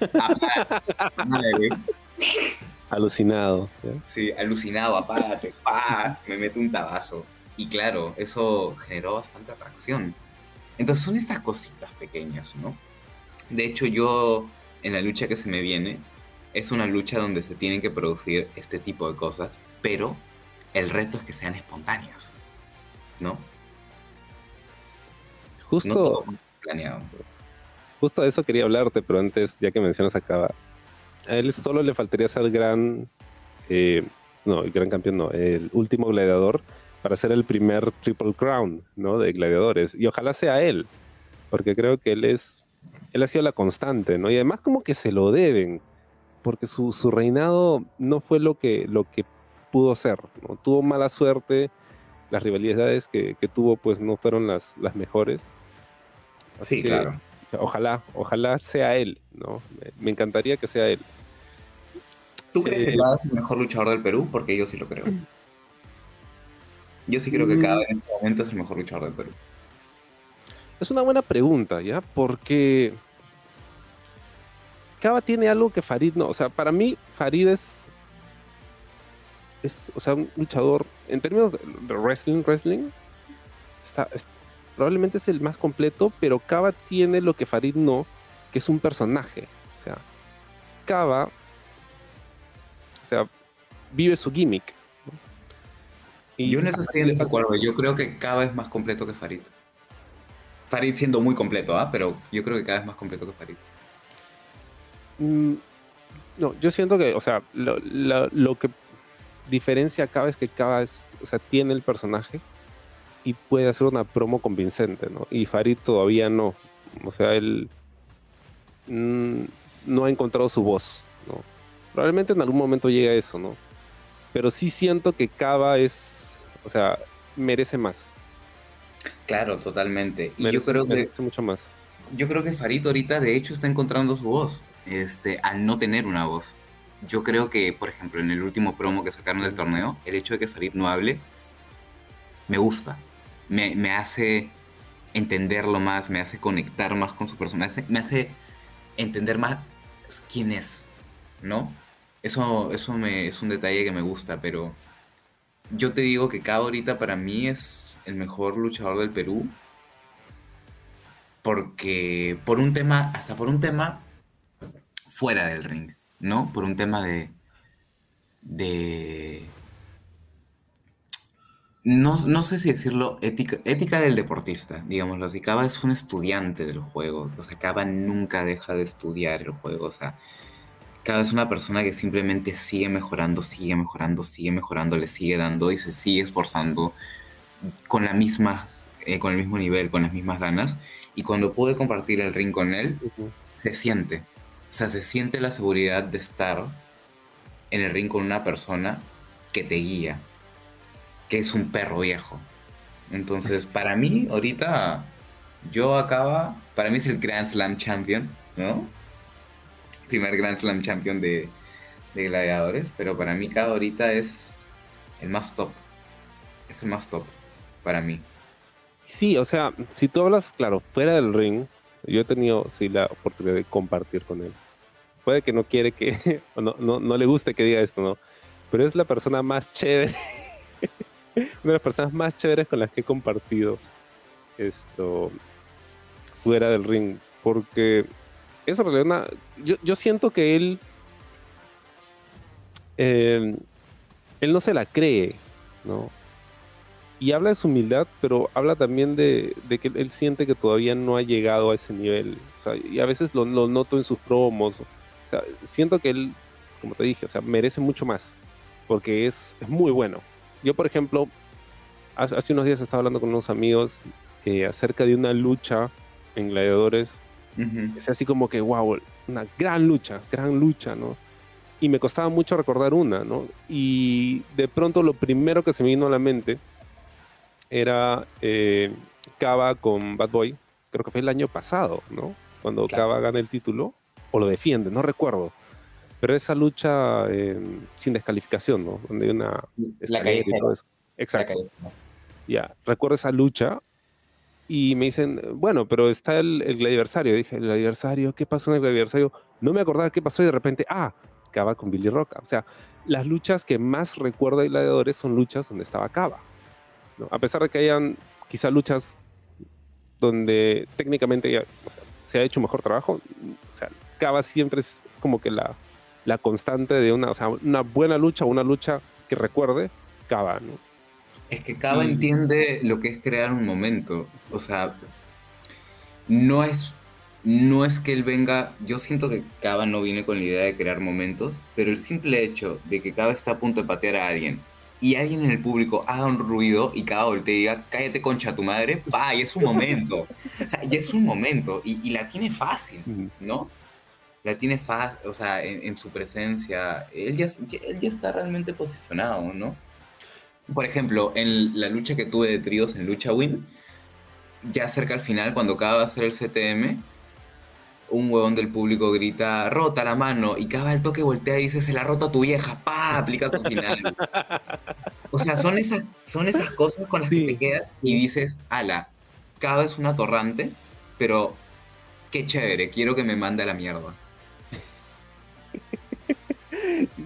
Apárate, alucinado. ¿Eh? Sí, alucinado, apárate, ¡pah! Me meto un tabazo. Y claro, eso generó bastante atracción. Entonces son estas cositas pequeñas, ¿no? De hecho, yo, en la lucha que se me viene, es una lucha donde se tienen que producir este tipo de cosas, pero el reto es que sean espontáneas, ¿no? Justo, no todo planeado. Justo de eso quería hablarte, pero antes, ya que mencionas a Kaba, a él solo le faltaría ser gran... Eh, no, el gran campeón no, el último gladiador para ser el primer Triple Crown, ¿no?, de gladiadores. Y ojalá sea él, porque creo que él es... Él ha sido la constante, ¿no? Y además como que se lo deben, porque su, su reinado no fue lo que, lo que pudo ser, ¿no? Tuvo mala suerte, las rivalidades que, que tuvo pues no fueron las, las mejores. Así sí, que, claro. Ojalá, ojalá sea él, ¿no? Me, me encantaría que sea él. ¿Tú crees eh, que Kaba es el mejor luchador del Perú? Porque yo sí lo creo. Yo sí creo que Kaba en este momento es el mejor luchador del Perú. Es una buena pregunta, ¿ya? Porque Kaba tiene algo que Farid no. O sea, para mí, Farid es, es o sea, un luchador, en términos de wrestling, wrestling, está, es, probablemente es el más completo, pero Kaba tiene lo que Farid no, que es un personaje. O sea, Kaba, o sea, vive su gimmick, ¿no? Y yo no estoy en desacuerdo. Yo creo que Kaba es más completo que Farid. Farid siendo muy completo, ¿ah? ¿eh? Pero yo creo que Kaba es más completo que Farid. Mm, no, yo siento que, o sea, lo, lo, lo que diferencia a Kaba es que Kaba es, o sea, tiene el personaje y puede hacer una promo convincente, ¿no? Y Farid todavía no. O sea, él mm, no ha encontrado su voz, ¿no? Probablemente en algún momento llegue a eso, ¿no? Pero sí siento que Kaba es, o sea, merece más. Claro, totalmente. Y merece, yo creo que mucho más. Yo creo que Farid ahorita de hecho está encontrando su voz, este, al no tener una voz. Yo creo que, por ejemplo, en el último promo que sacaron del torneo, el hecho de que Farid no hable me gusta, me, me hace entenderlo más, me hace conectar más con su personaje, me hace entender más quién es, ¿no? Eso, eso me, es un detalle que me gusta, pero yo te digo que Kaba ahorita para mí es el mejor luchador del Perú, porque por un tema, hasta por un tema fuera del ring, ¿no? Por un tema de, de no, no sé si decirlo, ética, ética del deportista, digámoslo así. Kaba es un estudiante del juego, o sea, Kaba nunca deja de estudiar el juego, o sea, Kaba es una persona que simplemente sigue mejorando, sigue mejorando, sigue mejorando, le sigue dando y se sigue esforzando con la misma, eh, con el mismo nivel, con las mismas ganas, y cuando pude compartir el ring con él, uh-huh, se siente, o sea, se siente la seguridad de estar en el ring con una persona que te guía, que es un perro viejo. Entonces, para mí, ahorita, yo acaba, para mí es el Grand Slam Champion, ¿no? Primer Grand Slam Champion de, de gladiadores, pero para mí Kaba ahorita es el más top, es el más top. Para mí. Sí, o sea, si tú hablas, claro, fuera del ring, yo he tenido, sí, la oportunidad de compartir con él. Puede que no quiere que, o no, no, no le guste que diga esto, ¿no? Pero es la persona más chévere, una de las personas más chéveres con las que he compartido esto fuera del ring. Porque eso en realidad, una, yo, yo siento que él, eh, él no se la cree, ¿no? Y habla de su humildad, pero habla también de, de que él siente que todavía no ha llegado a ese nivel. O sea, y a veces lo, lo noto en sus promos. O sea, siento que él, como te dije, o sea, merece mucho más, porque es, es muy bueno. Yo, por ejemplo, hace, hace unos días estaba hablando con unos amigos eh, acerca de una lucha en Gladiadores. Uh-huh. Es así como que, wow, una gran lucha, gran lucha, ¿no? Y me costaba mucho recordar una, ¿no? Y de pronto lo primero que se me vino a la mente era eh, Kaba con Bad Boy, creo que fue el año pasado, ¿no? Cuando claro. Kaba gana el título, o lo defiende, no recuerdo. Pero esa lucha eh, sin descalificación, ¿no? Donde hay una... La callejera. Exacto. La ya, yeah. Recuerdo esa lucha y me dicen, bueno, pero está el, el gladiversario. Dije, ¿el gladiversario? ¿Qué pasó en el gladiversario? No me acordaba qué pasó y de repente, ah, Kaba con Billy Roca. O sea, las luchas que más recuerdo de gladiadores son luchas donde estaba Kaba, ¿no? A pesar de que hayan quizá luchas donde técnicamente ya, o sea, se ha hecho mejor trabajo, o sea, Kaba siempre es como que la, la constante de una, o sea, una buena lucha, una lucha que recuerde Kaba, ¿no? Es que Kaba mm. entiende lo que es crear un momento, o sea, no es, no es que él venga, yo siento que Kaba no viene con la idea de crear momentos, pero el simple hecho de que Kaba está a punto de patear a alguien y alguien en el público haga un ruido y Kaba voltea y diga, cállate concha tu madre, pa, y es un momento, o sea, ya es un momento, y, y la tiene fácil, ¿no? La tiene fácil, o sea, en, en su presencia, él ya, él ya está realmente posicionado, ¿no? Por ejemplo, en la lucha que tuve de tríos en Lucha Win, ya cerca al final, cuando Kaba va a hacer el C T M, un huevón del público grita, rota la mano, y Kaba al toque voltea y dice, se la rota tu vieja, pa, aplica su final. O sea, son esas, son esas cosas con las sí. que te quedas y dices, ala, Kaba es un atorrante, pero qué chévere, quiero que me mande a la mierda.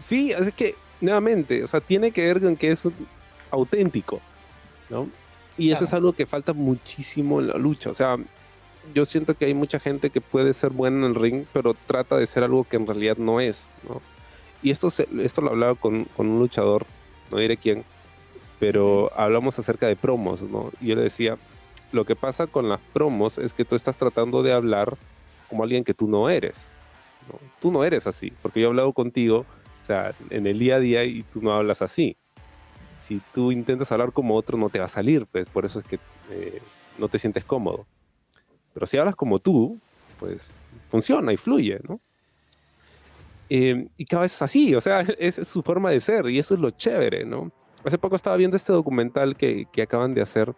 Sí, es que, nuevamente, o sea, tiene que ver con que es auténtico, ¿no? Y claro. Eso es algo que falta muchísimo en la lucha. O sea, yo siento que hay mucha gente que puede ser buena en el ring, pero trata de ser algo que en realidad no es, ¿no? Y esto, se, esto lo hablaba con, con un luchador, no diré quién, pero hablamos acerca de promos, ¿no? Y yo le decía, lo que pasa con las promos es que tú estás tratando de hablar como alguien que tú no eres, ¿no? Tú no eres así, porque yo he hablado contigo, o sea, en el día a día y tú no hablas así. Si tú intentas hablar como otro, no te va a salir, pues por eso es que eh, no te sientes cómodo. Pero si hablas como tú, pues funciona y fluye, ¿no? Eh, y cada vez es así, o sea, es su forma de ser y eso es lo chévere, ¿no? Hace poco estaba viendo este documental que, que acaban de hacer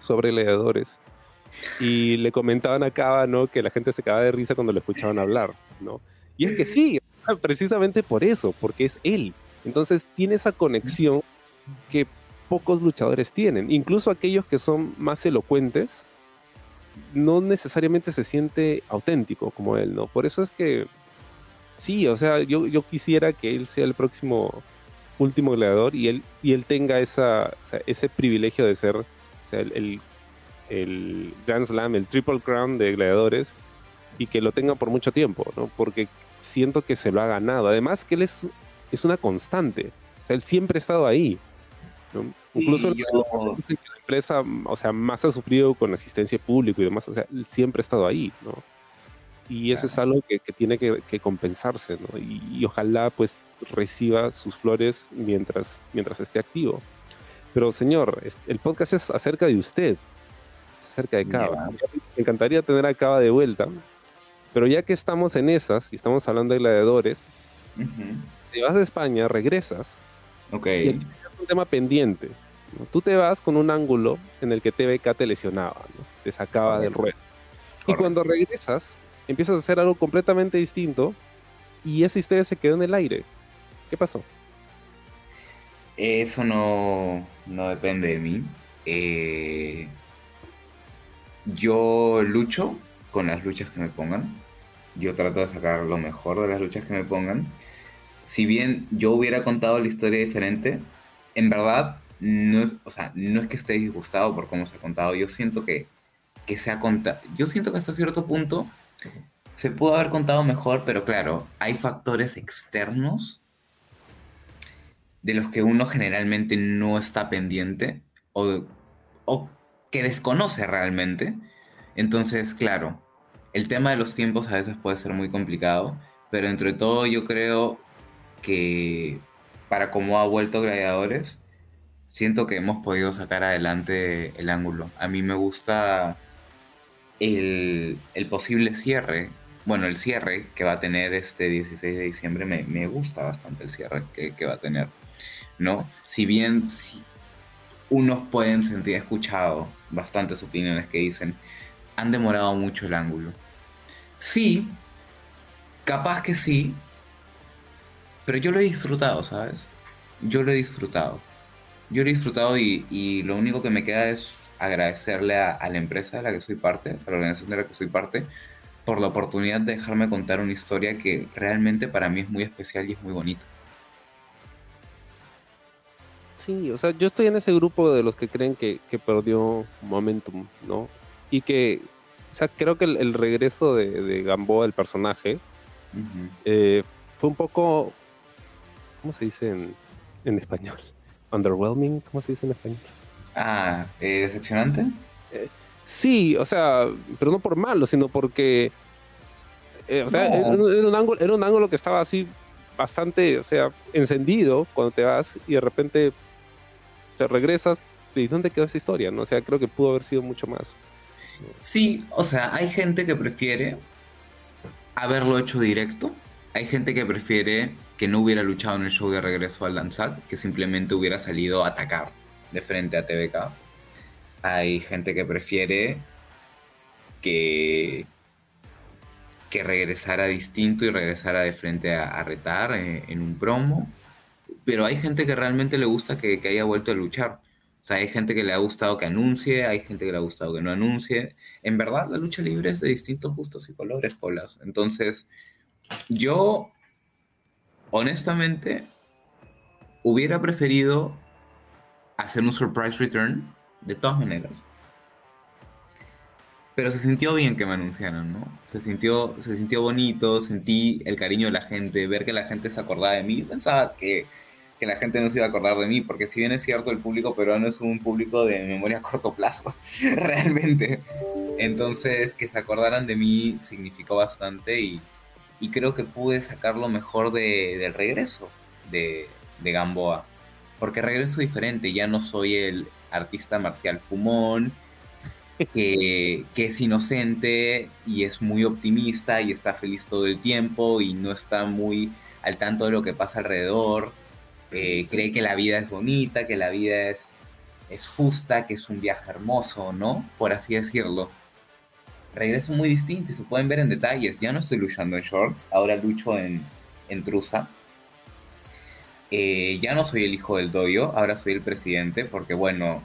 sobre Gladiadores y le comentaban a Kaba, ¿no? Que la gente se cagaba de risa cuando lo escuchaban hablar, ¿no? Y es que sí, precisamente por eso, porque es él. Entonces tiene esa conexión que pocos luchadores tienen, incluso aquellos que son más elocuentes no necesariamente se siente auténtico como él, ¿no? Por eso es que sí, o sea, yo, yo quisiera que él sea el próximo último gladiador y él, y él tenga esa, o sea, ese privilegio de ser, o sea, el, el, el Grand Slam, el Triple Crown de gladiadores y que lo tenga por mucho tiempo, ¿no? Porque siento que se lo ha ganado, además que él es, es una constante, o sea, él siempre ha estado ahí, ¿no? Sí, incluso yo... la empresa, o sea, más ha sufrido con asistencia pública y demás, o sea, siempre ha estado ahí, ¿no? Y eso claro. es algo que, que tiene que, que compensarse, ¿no? Y, y ojalá, pues, reciba sus flores mientras, mientras esté activo. Pero, señor, el podcast es acerca de usted, es acerca de Kaba. Yeah. Me encantaría tener a Kaba de vuelta, pero ya que estamos en esas y estamos hablando de gladiadores, uh-huh. te vas de España, regresas, okay. y aquí es un tema pendiente, ¿no? Tú te vas con un ángulo en el que T V K te lesionaba, ¿no? Te sacaba Correcto. Del ruedo. Correcto. Y cuando regresas, empiezas a hacer algo completamente distinto y esa historia se quedó en el aire. ¿Qué pasó? Eso no, no depende de mí. Eh, yo lucho con las luchas que me pongan. Yo trato de sacar lo mejor de las luchas que me pongan. Si bien yo hubiera contado la historia diferente, en verdad, no es, o sea, no es que esté disgustado por cómo se ha contado. Yo siento que, que se ha contado. Yo siento que hasta cierto punto se pudo haber contado mejor, pero claro, hay factores externos de los que uno generalmente no está pendiente o, o que desconoce realmente. Entonces, claro, el tema de los tiempos a veces puede ser muy complicado, pero entre todo yo creo que para cómo ha vuelto Gladiadores, siento que hemos podido sacar adelante el ángulo. A mí me gusta el, el posible cierre, bueno, el cierre que va a tener este dieciséis de diciembre, me, me gusta bastante el cierre que, que va a tener, ¿no? Si bien si unos pueden sentir, he escuchado bastantes opiniones que dicen, han demorado mucho el ángulo. Sí, capaz que sí, pero yo lo he disfrutado, ¿sabes? Yo lo he disfrutado. Yo lo he disfrutado y, y lo único que me queda es agradecerle a, a la empresa de la que soy parte, a la organización de la que soy parte, por la oportunidad de dejarme contar una historia que realmente para mí es muy especial y es muy bonita. Sí, o sea, yo estoy en ese grupo de los que creen que, que perdió momentum, ¿no? Y que, o sea, creo que el, el regreso de, de Gamboa, el personaje, uh-huh. eh, fue un poco... ¿Cómo se dice en, en español? Underwhelming, ¿cómo se dice en español? Ah, eh, ¿decepcionante? Eh, Sí, o sea, pero no por malo, sino porque... Eh, o sea, no. era, era, un ángulo, era un ángulo que estaba así bastante, o sea, encendido cuando te vas y de repente te regresas. ¿Y dónde quedó esa historia? ¿No? O sea, creo que pudo haber sido mucho más. Sí, o sea, hay gente que prefiere haberlo hecho directo. Hay gente que prefiere que no hubiera luchado en el show de regreso al Damsat, que simplemente hubiera salido a atacar de frente a T V K. Hay gente que prefiere que, que regresara distinto y regresara de frente a, a retar en, en un promo. Pero hay gente que realmente le gusta que, que haya vuelto a luchar. O sea, hay gente que le ha gustado que anuncie, hay gente que le ha gustado que no anuncie. En verdad, la lucha libre es de distintos gustos y colores, Kolaz. Entonces, yo, honestamente, hubiera preferido hacer un surprise return, de todas maneras. Pero se sintió bien que me anunciaran, ¿no? Se sintió, se sintió bonito, sentí el cariño de la gente, ver que la gente se acordaba de mí. Pensaba que... que la gente no se iba a acordar de mí, porque si bien es cierto, el público peruano es un público de memoria a corto plazo, realmente. Entonces, que se acordaran de mí significó bastante y, y creo que pude sacar lo mejor de, del regreso de, de Gamboa, porque regreso diferente, ya no soy el artista marcial fumón, que, que es inocente y es muy optimista y está feliz todo el tiempo y no está muy al tanto de lo que pasa alrededor. Eh, cree que la vida es bonita, que la vida es, es justa, que es un viaje hermoso, ¿no? Por así decirlo. Regreso muy distinto y se pueden ver en detalles. Ya no estoy luchando en shorts, ahora lucho en, en trusa. Eh, ya no soy el hijo del dojo, ahora soy el presidente, porque bueno,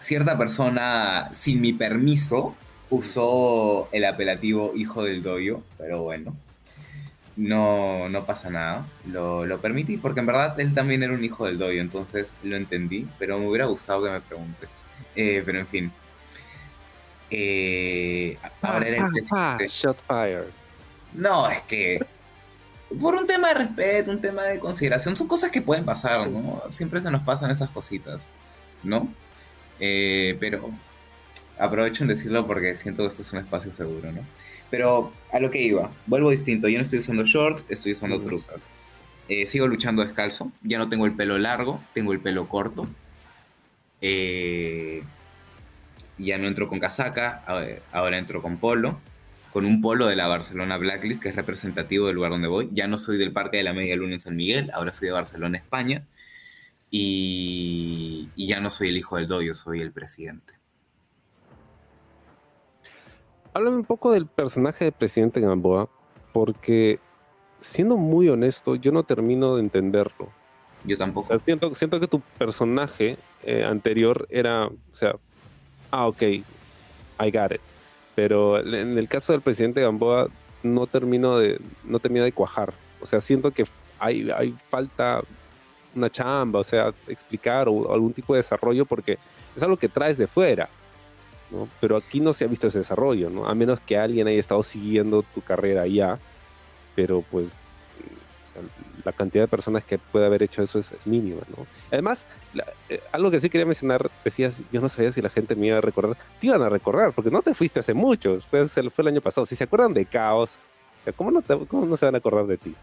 cierta persona, sin mi permiso, usó el apelativo hijo del dojo, pero bueno. No, no pasa nada, lo, lo permití, porque en verdad él también era un hijo del dojo, entonces lo entendí, pero me hubiera gustado que me pregunte. Eh, pero en fin. Eh, ahora era el presidente. Shot fired. No, es que por un tema de respeto, un tema de consideración, son cosas que pueden pasar, ¿no? Siempre se nos pasan esas cositas, ¿no? Eh, pero aprovecho en decirlo porque siento que esto es un espacio seguro, ¿no? Pero a lo que iba, vuelvo distinto, yo no estoy usando shorts, estoy usando mm. truzas. Eh, sigo luchando descalzo, ya no tengo el pelo largo, tengo el pelo corto. Eh, ya no entro con casaca, ahora entro con polo, con un polo de la Barcelona Blacklist, que es representativo del lugar donde voy. Ya no soy del Parque de la Media Luna en San Miguel, ahora soy de Barcelona, España. Y, y ya no soy el hijo del dojo, soy el presidente. Háblame un poco del personaje de presidente Gamboa, porque siendo muy honesto, yo no termino de entenderlo. Yo tampoco. O sea, siento, siento que tu personaje eh, anterior era, o sea, ah, ok, I got it. Pero en el caso del presidente Gamboa, no termino de, no termino de cuajar. O sea, siento que hay, hay falta una chamba, o sea, explicar o, o algún tipo de desarrollo, porque es algo que traes de fuera, ¿no? Pero aquí no se ha visto ese desarrollo, ¿no? A menos que alguien haya estado siguiendo tu carrera ya, pero pues o sea, la cantidad de personas que puede haber hecho eso es, es mínima, ¿no? Además, la, eh, algo que sí quería mencionar, decías, yo no sabía si la gente me iba a recordar. Te iban a recordar, porque no te fuiste hace mucho, fue, fue el año pasado. Si se acuerdan de Caos, o sea, ¿cómo no, te, cómo no se van a acordar de ti?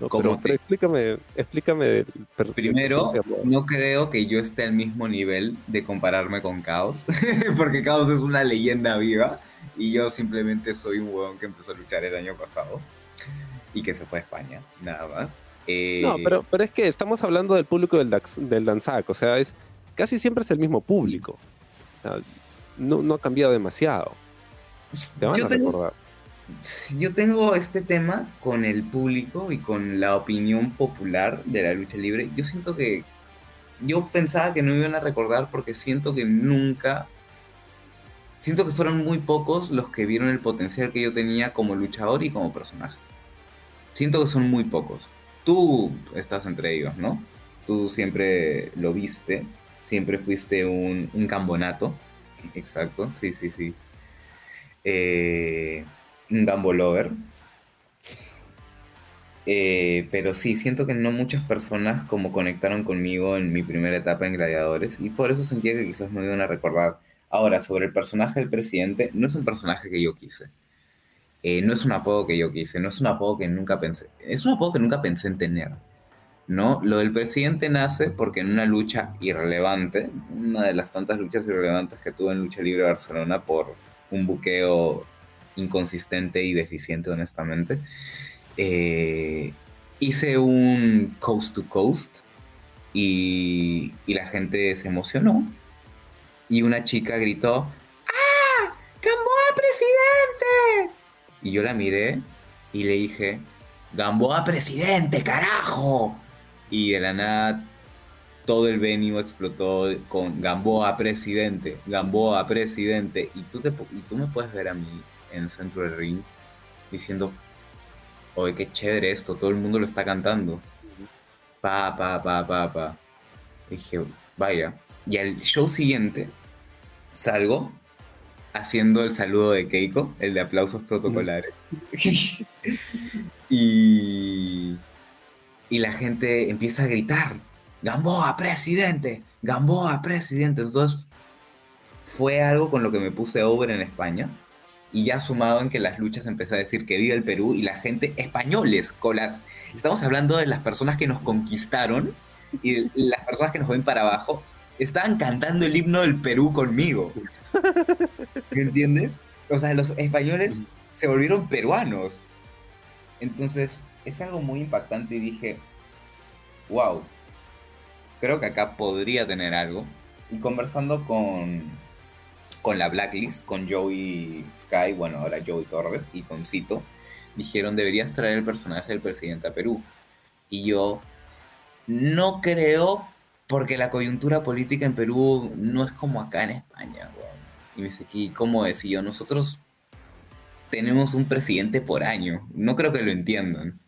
No, pero, te... pero explícame, explícame. Pero, Primero, no creo que yo esté al mismo nivel de compararme con Caos, porque Caos es una leyenda viva y yo simplemente soy un huevón que empezó a luchar el año pasado y que se fue a España, nada más. Eh... No, pero, pero es que estamos hablando del público del, Dax, del Danzac, o sea, es casi siempre es el mismo público. O sea, no, no ha cambiado demasiado. Te van yo a recordar. Tenés... Yo tengo este tema con el público y con la opinión popular de la lucha libre. Yo siento que... Yo pensaba que no me iban a recordar porque siento que nunca... Siento que fueron muy pocos los que vieron el potencial que yo tenía como luchador y como personaje. Siento que son muy pocos. Tú estás entre ellos, ¿no? Tú siempre lo viste. Siempre fuiste un, un cambonato. Exacto, sí, sí, sí. Eh... un Gambo Lover. Eh, pero sí, siento que no muchas personas como conectaron conmigo en mi primera etapa en Gladiadores y por eso sentía que quizás me iban a recordar. Ahora, sobre el personaje del presidente, no es un personaje que yo quise. Eh, no es un apodo que yo quise, no es un apodo que nunca pensé. Es un apodo que nunca pensé en tener, ¿no? Lo del presidente nace porque en una lucha irrelevante, una de las tantas luchas irrelevantes que tuve en Lucha Libre Barcelona por un buqueo inconsistente y deficiente, honestamente, eh, hice un coast to coast y, y la gente se emocionó y una chica gritó ¡Ah! ¡Gamboa presidente! Y yo la miré y le dije ¡Gamboa presidente, carajo! Y de la nada todo el venue explotó con Gamboa presidente, Gamboa presidente. Y tú, te, y tú me puedes ver a mí en el centro del ring diciendo, oye, qué chévere esto, todo el mundo lo está cantando. Pa, pa, pa, pa, pa. Y dije, vaya. Y al show siguiente salgo haciendo el saludo de Keiko, el de aplausos protocolares. y, y la gente empieza a gritar, Gamboa, presidente, Gamboa, presidente. Entonces fue algo con lo que me puse over en España. Y ya sumado en que las luchas empezó a decir que vive el Perú y la gente, españoles, con las, estamos hablando de las personas que nos conquistaron y las personas que nos ven para abajo, estaban cantando el himno del Perú conmigo. ¿Me entiendes? O sea, los españoles se volvieron peruanos. Entonces, es algo muy impactante y dije, wow, creo que acá podría tener algo. Y conversando con... con la Blacklist, con Joey Sky, bueno, ahora Joey Torres, y con Cito, dijeron, deberías traer el personaje del presidente a Perú. Y yo, no creo, porque la coyuntura política en Perú no es como acá en España, güey. Y me dice, ¿y cómo es? Y yo, nosotros tenemos un presidente por año, no creo que lo entiendan.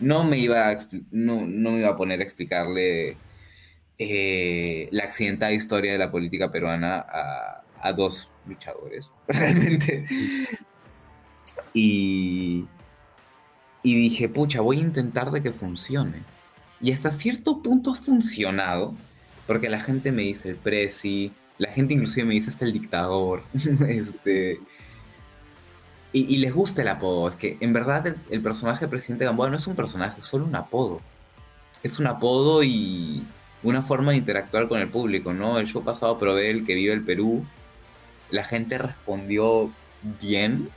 No me iba a, no, no me iba a poner a explicarle eh, la accidentada historia de la política peruana a... a dos luchadores, realmente. Y, y dije, pucha, voy a intentar de que funcione. Y hasta cierto punto ha funcionado, porque la gente me dice el presi, la gente inclusive me dice hasta el dictador, este, y, y les gusta el apodo. Es que, en verdad, el, el personaje del presidente Gamboa no es un personaje, es solo un apodo. Es un apodo y una forma de interactuar con el público, ¿no? El show pasado probé el que vive el Perú, la gente respondió bien,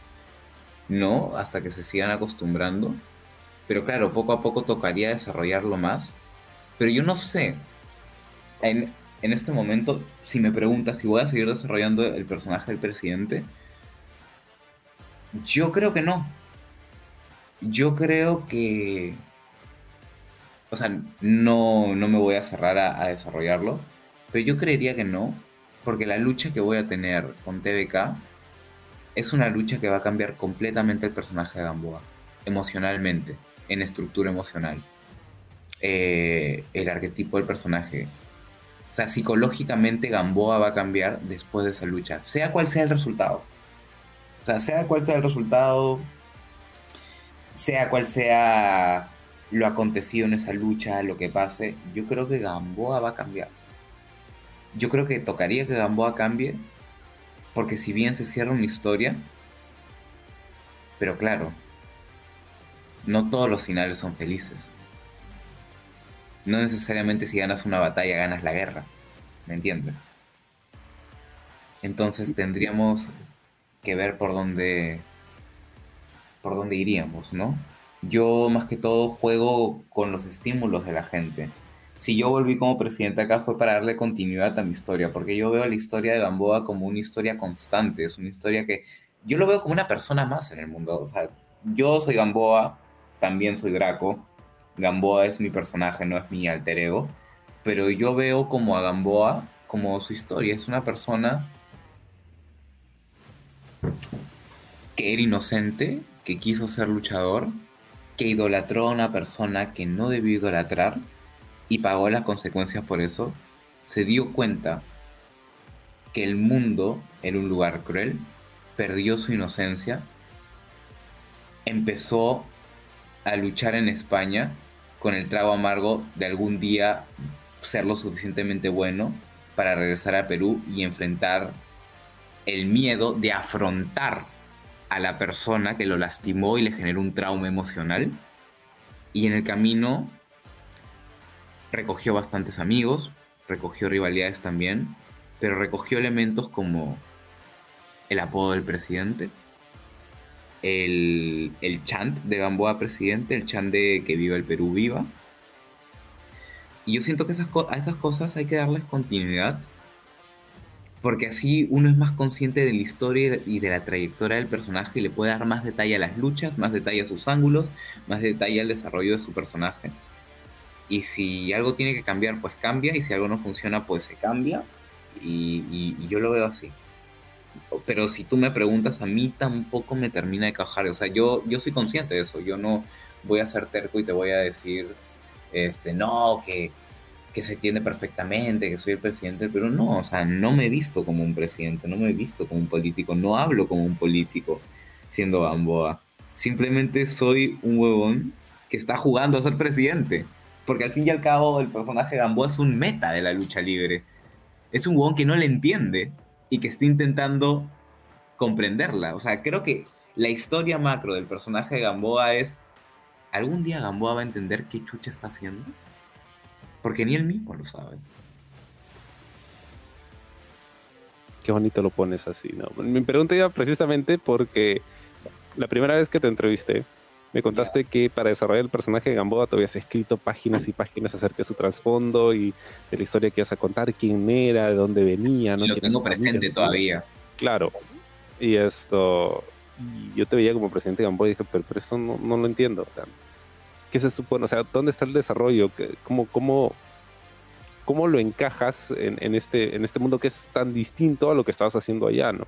¿no? Hasta que se sigan acostumbrando. Pero claro, poco a poco tocaría desarrollarlo más. Pero yo no sé, en, en este momento, si me preguntas si voy a seguir desarrollando el personaje del presidente, yo creo que no. Yo creo que... O sea, no, no me voy a cerrar a, a desarrollarlo, pero yo creería que no, porque la lucha que voy a tener con T V K es una lucha que va a cambiar completamente el personaje de Gamboa, emocionalmente, en estructura emocional, eh, el arquetipo del personaje. O sea, psicológicamente Gamboa va a cambiar después de esa lucha, sea cual sea el resultado. O sea, sea cual sea el resultado, sea cual sea... lo acontecido en esa lucha, lo que pase, yo creo que Gamboa va a cambiar. Yo creo que tocaría que Gamboa cambie, porque si bien se cierra una historia, pero claro, no todos los finales son felices. No necesariamente si ganas una batalla ganas la guerra, ¿me entiendes? Entonces tendríamos que ver por dónde, por dónde iríamos, ¿no? Yo, más que todo, juego con los estímulos de la gente. Si yo volví como presidente acá fue para darle continuidad a mi historia, porque yo veo la historia de Gamboa como una historia constante, es una historia que... Yo lo veo como una persona más en el mundo, o sea, yo soy Gamboa, también soy Draco, Gamboa es mi personaje, no es mi alter ego, pero yo veo como a Gamboa, como su historia, es una persona que era inocente, que quiso ser luchador, que idolatró a una persona que no debió idolatrar y pagó las consecuencias por eso, se dio cuenta que el mundo era un lugar cruel, perdió su inocencia, empezó a luchar en España con el trago amargo de algún día ser lo suficientemente bueno para regresar a Perú y enfrentar el miedo de afrontar a la persona que lo lastimó y le generó un trauma emocional. Y en el camino recogió bastantes amigos, recogió rivalidades también, pero recogió elementos como el apodo del presidente, el, el chant de Gamboa presidente, el chant de que viva el Perú viva. Y yo siento que esas a esas cosas hay que darles continuidad, porque así uno es más consciente de la historia y de la trayectoria del personaje y le puede dar más detalle a las luchas, más detalle a sus ángulos, más detalle al desarrollo de su personaje. Y si algo tiene que cambiar, pues cambia, y si algo no funciona, pues se cambia, y, y, y yo lo veo así. Pero si tú me preguntas, a mí tampoco me termina de cajar. O sea, yo, yo soy consciente de eso, yo no voy a ser terco y te voy a decir, este, no, que... que se entiende perfectamente, que soy el presidente del Perú. No, o sea, no me he visto como un presidente, no me he visto como un político, no hablo como un político siendo Gamboa. Simplemente soy un huevón que está jugando a ser presidente, porque al fin y al cabo el personaje Gamboa es un meta de la lucha libre. Es un huevón que no le entiende y que está intentando comprenderla. O sea, creo que la historia macro del personaje de Gamboa es, ¿algún día Gamboa va a entender qué chucha está haciendo? Porque ni él mismo lo sabe. Qué bonito lo pones así, ¿no? Mi pregunta iba precisamente porque la primera vez que te entrevisté, me contaste yeah. que para desarrollar el personaje de Gamboa te habías escrito páginas y páginas acerca de su trasfondo y de la historia que ibas a contar, quién era, de dónde venía. ¿No? Lo tengo presente todavía. Claro. Y esto... yo te veía como presidente de Gamboa y dije, pero, pero eso no, no lo entiendo, o sea... ¿Qué se supone? O sea, ¿dónde está el desarrollo? ¿Cómo, cómo, cómo lo encajas en, en, este, en este mundo que es tan distinto a lo que estabas haciendo allá, ¿no?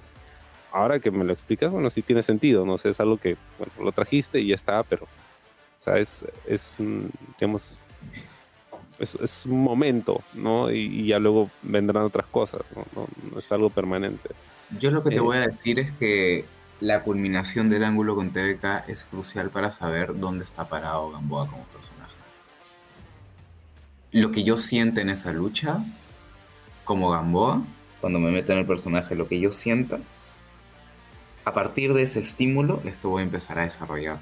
Ahora que me lo explicas, bueno, sí tiene sentido, ¿no? O sea, es algo que, bueno, lo trajiste y ya está, pero... O sea, es, es digamos, es, es un momento, ¿no? Y, y ya luego vendrán otras cosas, ¿no? No, no es algo permanente. Yo lo que eh, te voy a decir es que... la culminación del ángulo con T V K es crucial para saber dónde está parado Gamboa como personaje. Lo que yo siento en esa lucha, como Gamboa, cuando me meto en el personaje, lo que yo sienta, a partir de ese estímulo es que voy a empezar a desarrollar.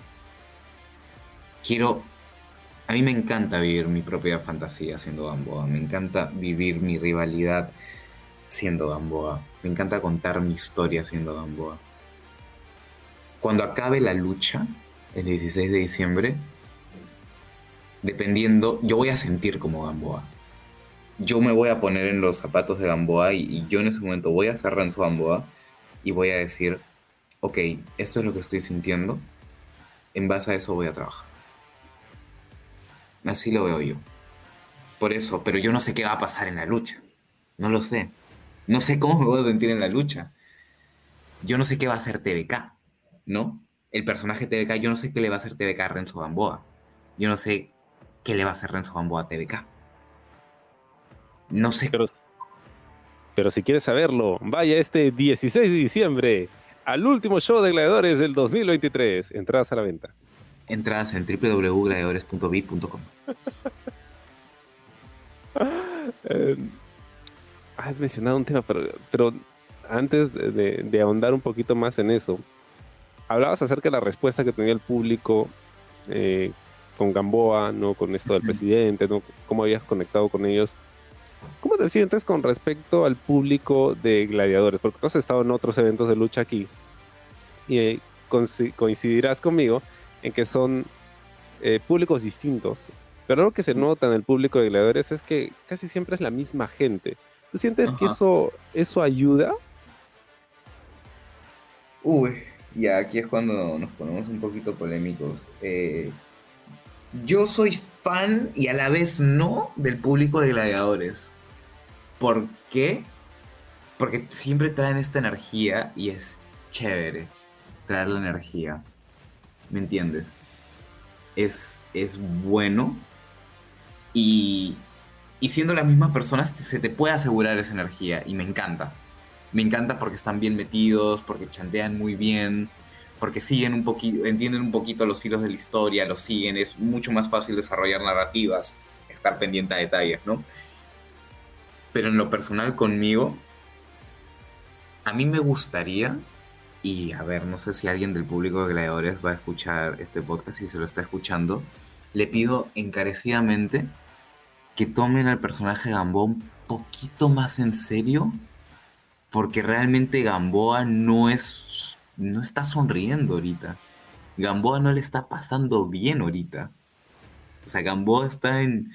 Quiero... a mí me encanta vivir mi propia fantasía siendo Gamboa, me encanta vivir mi rivalidad siendo Gamboa, me encanta contar mi historia siendo Gamboa. Cuando acabe la lucha, el dieciséis de diciembre, dependiendo, yo voy a sentir como Gamboa. Yo me voy a poner en los zapatos de Gamboa y, y yo en ese momento voy a ser Renzo Gamboa y voy a decir, ok, esto es lo que estoy sintiendo, en base a eso voy a trabajar. Así lo veo yo. Por eso, pero yo no sé qué va a pasar en la lucha. No lo sé. No sé cómo me voy a sentir en la lucha. Yo no sé qué va a hacer T V K. ¿No? El personaje T V K, yo no sé qué le va a hacer T V K a Renzo Gamboa. Yo no sé qué le va a hacer Renzo Gamboa a T V K. No sé. Pero, pero si quieres saberlo, vaya este dieciséis de diciembre al último show de Gladiadores del dos mil veintitrés. Entradas a la venta. Entradas en doble u doble u doble u punto gladiadores punto b i punto com. eh, Has mencionado un tema, pero, pero antes de, de, de ahondar un poquito más en eso, hablabas acerca de la respuesta que tenía el público eh, con Gamboa, ¿no? Con esto del presidente, ¿no? Cómo habías conectado con ellos. ¿Cómo te sientes con respecto al público de Gladiadores? Porque tú has estado en otros eventos de lucha aquí y eh, coincidirás conmigo en que son eh, públicos distintos. Pero algo que se nota en el público de Gladiadores es que casi siempre es la misma gente. ¿Tú sientes Ajá. que eso, eso ayuda? Uy... Y aquí es cuando nos ponemos un poquito polémicos. Eh, yo soy fan y a la vez no del público de Gladiadores. ¿Por qué? Porque siempre traen esta energía y es chévere traer la energía. ¿Me entiendes? Es, es bueno y, y siendo las mismas personas se te puede asegurar esa energía y me encanta. Me encanta porque están bien metidos, porque chantean muy bien, porque siguen un poquito, entienden un poquito los hilos de la historia, los siguen, es mucho más fácil desarrollar narrativas, estar pendiente a detalles, ¿no? Pero en lo personal conmigo, A mí me gustaría, y a ver, no sé si alguien del público de Gladiadores va a escuchar este podcast y se lo está escuchando, le pido encarecidamente que tomen al personaje de Gamboa un poquito más en serio, porque realmente Gamboa no es, no está sonriendo ahorita. Gamboa no le está pasando bien ahorita. O sea, Gamboa está en,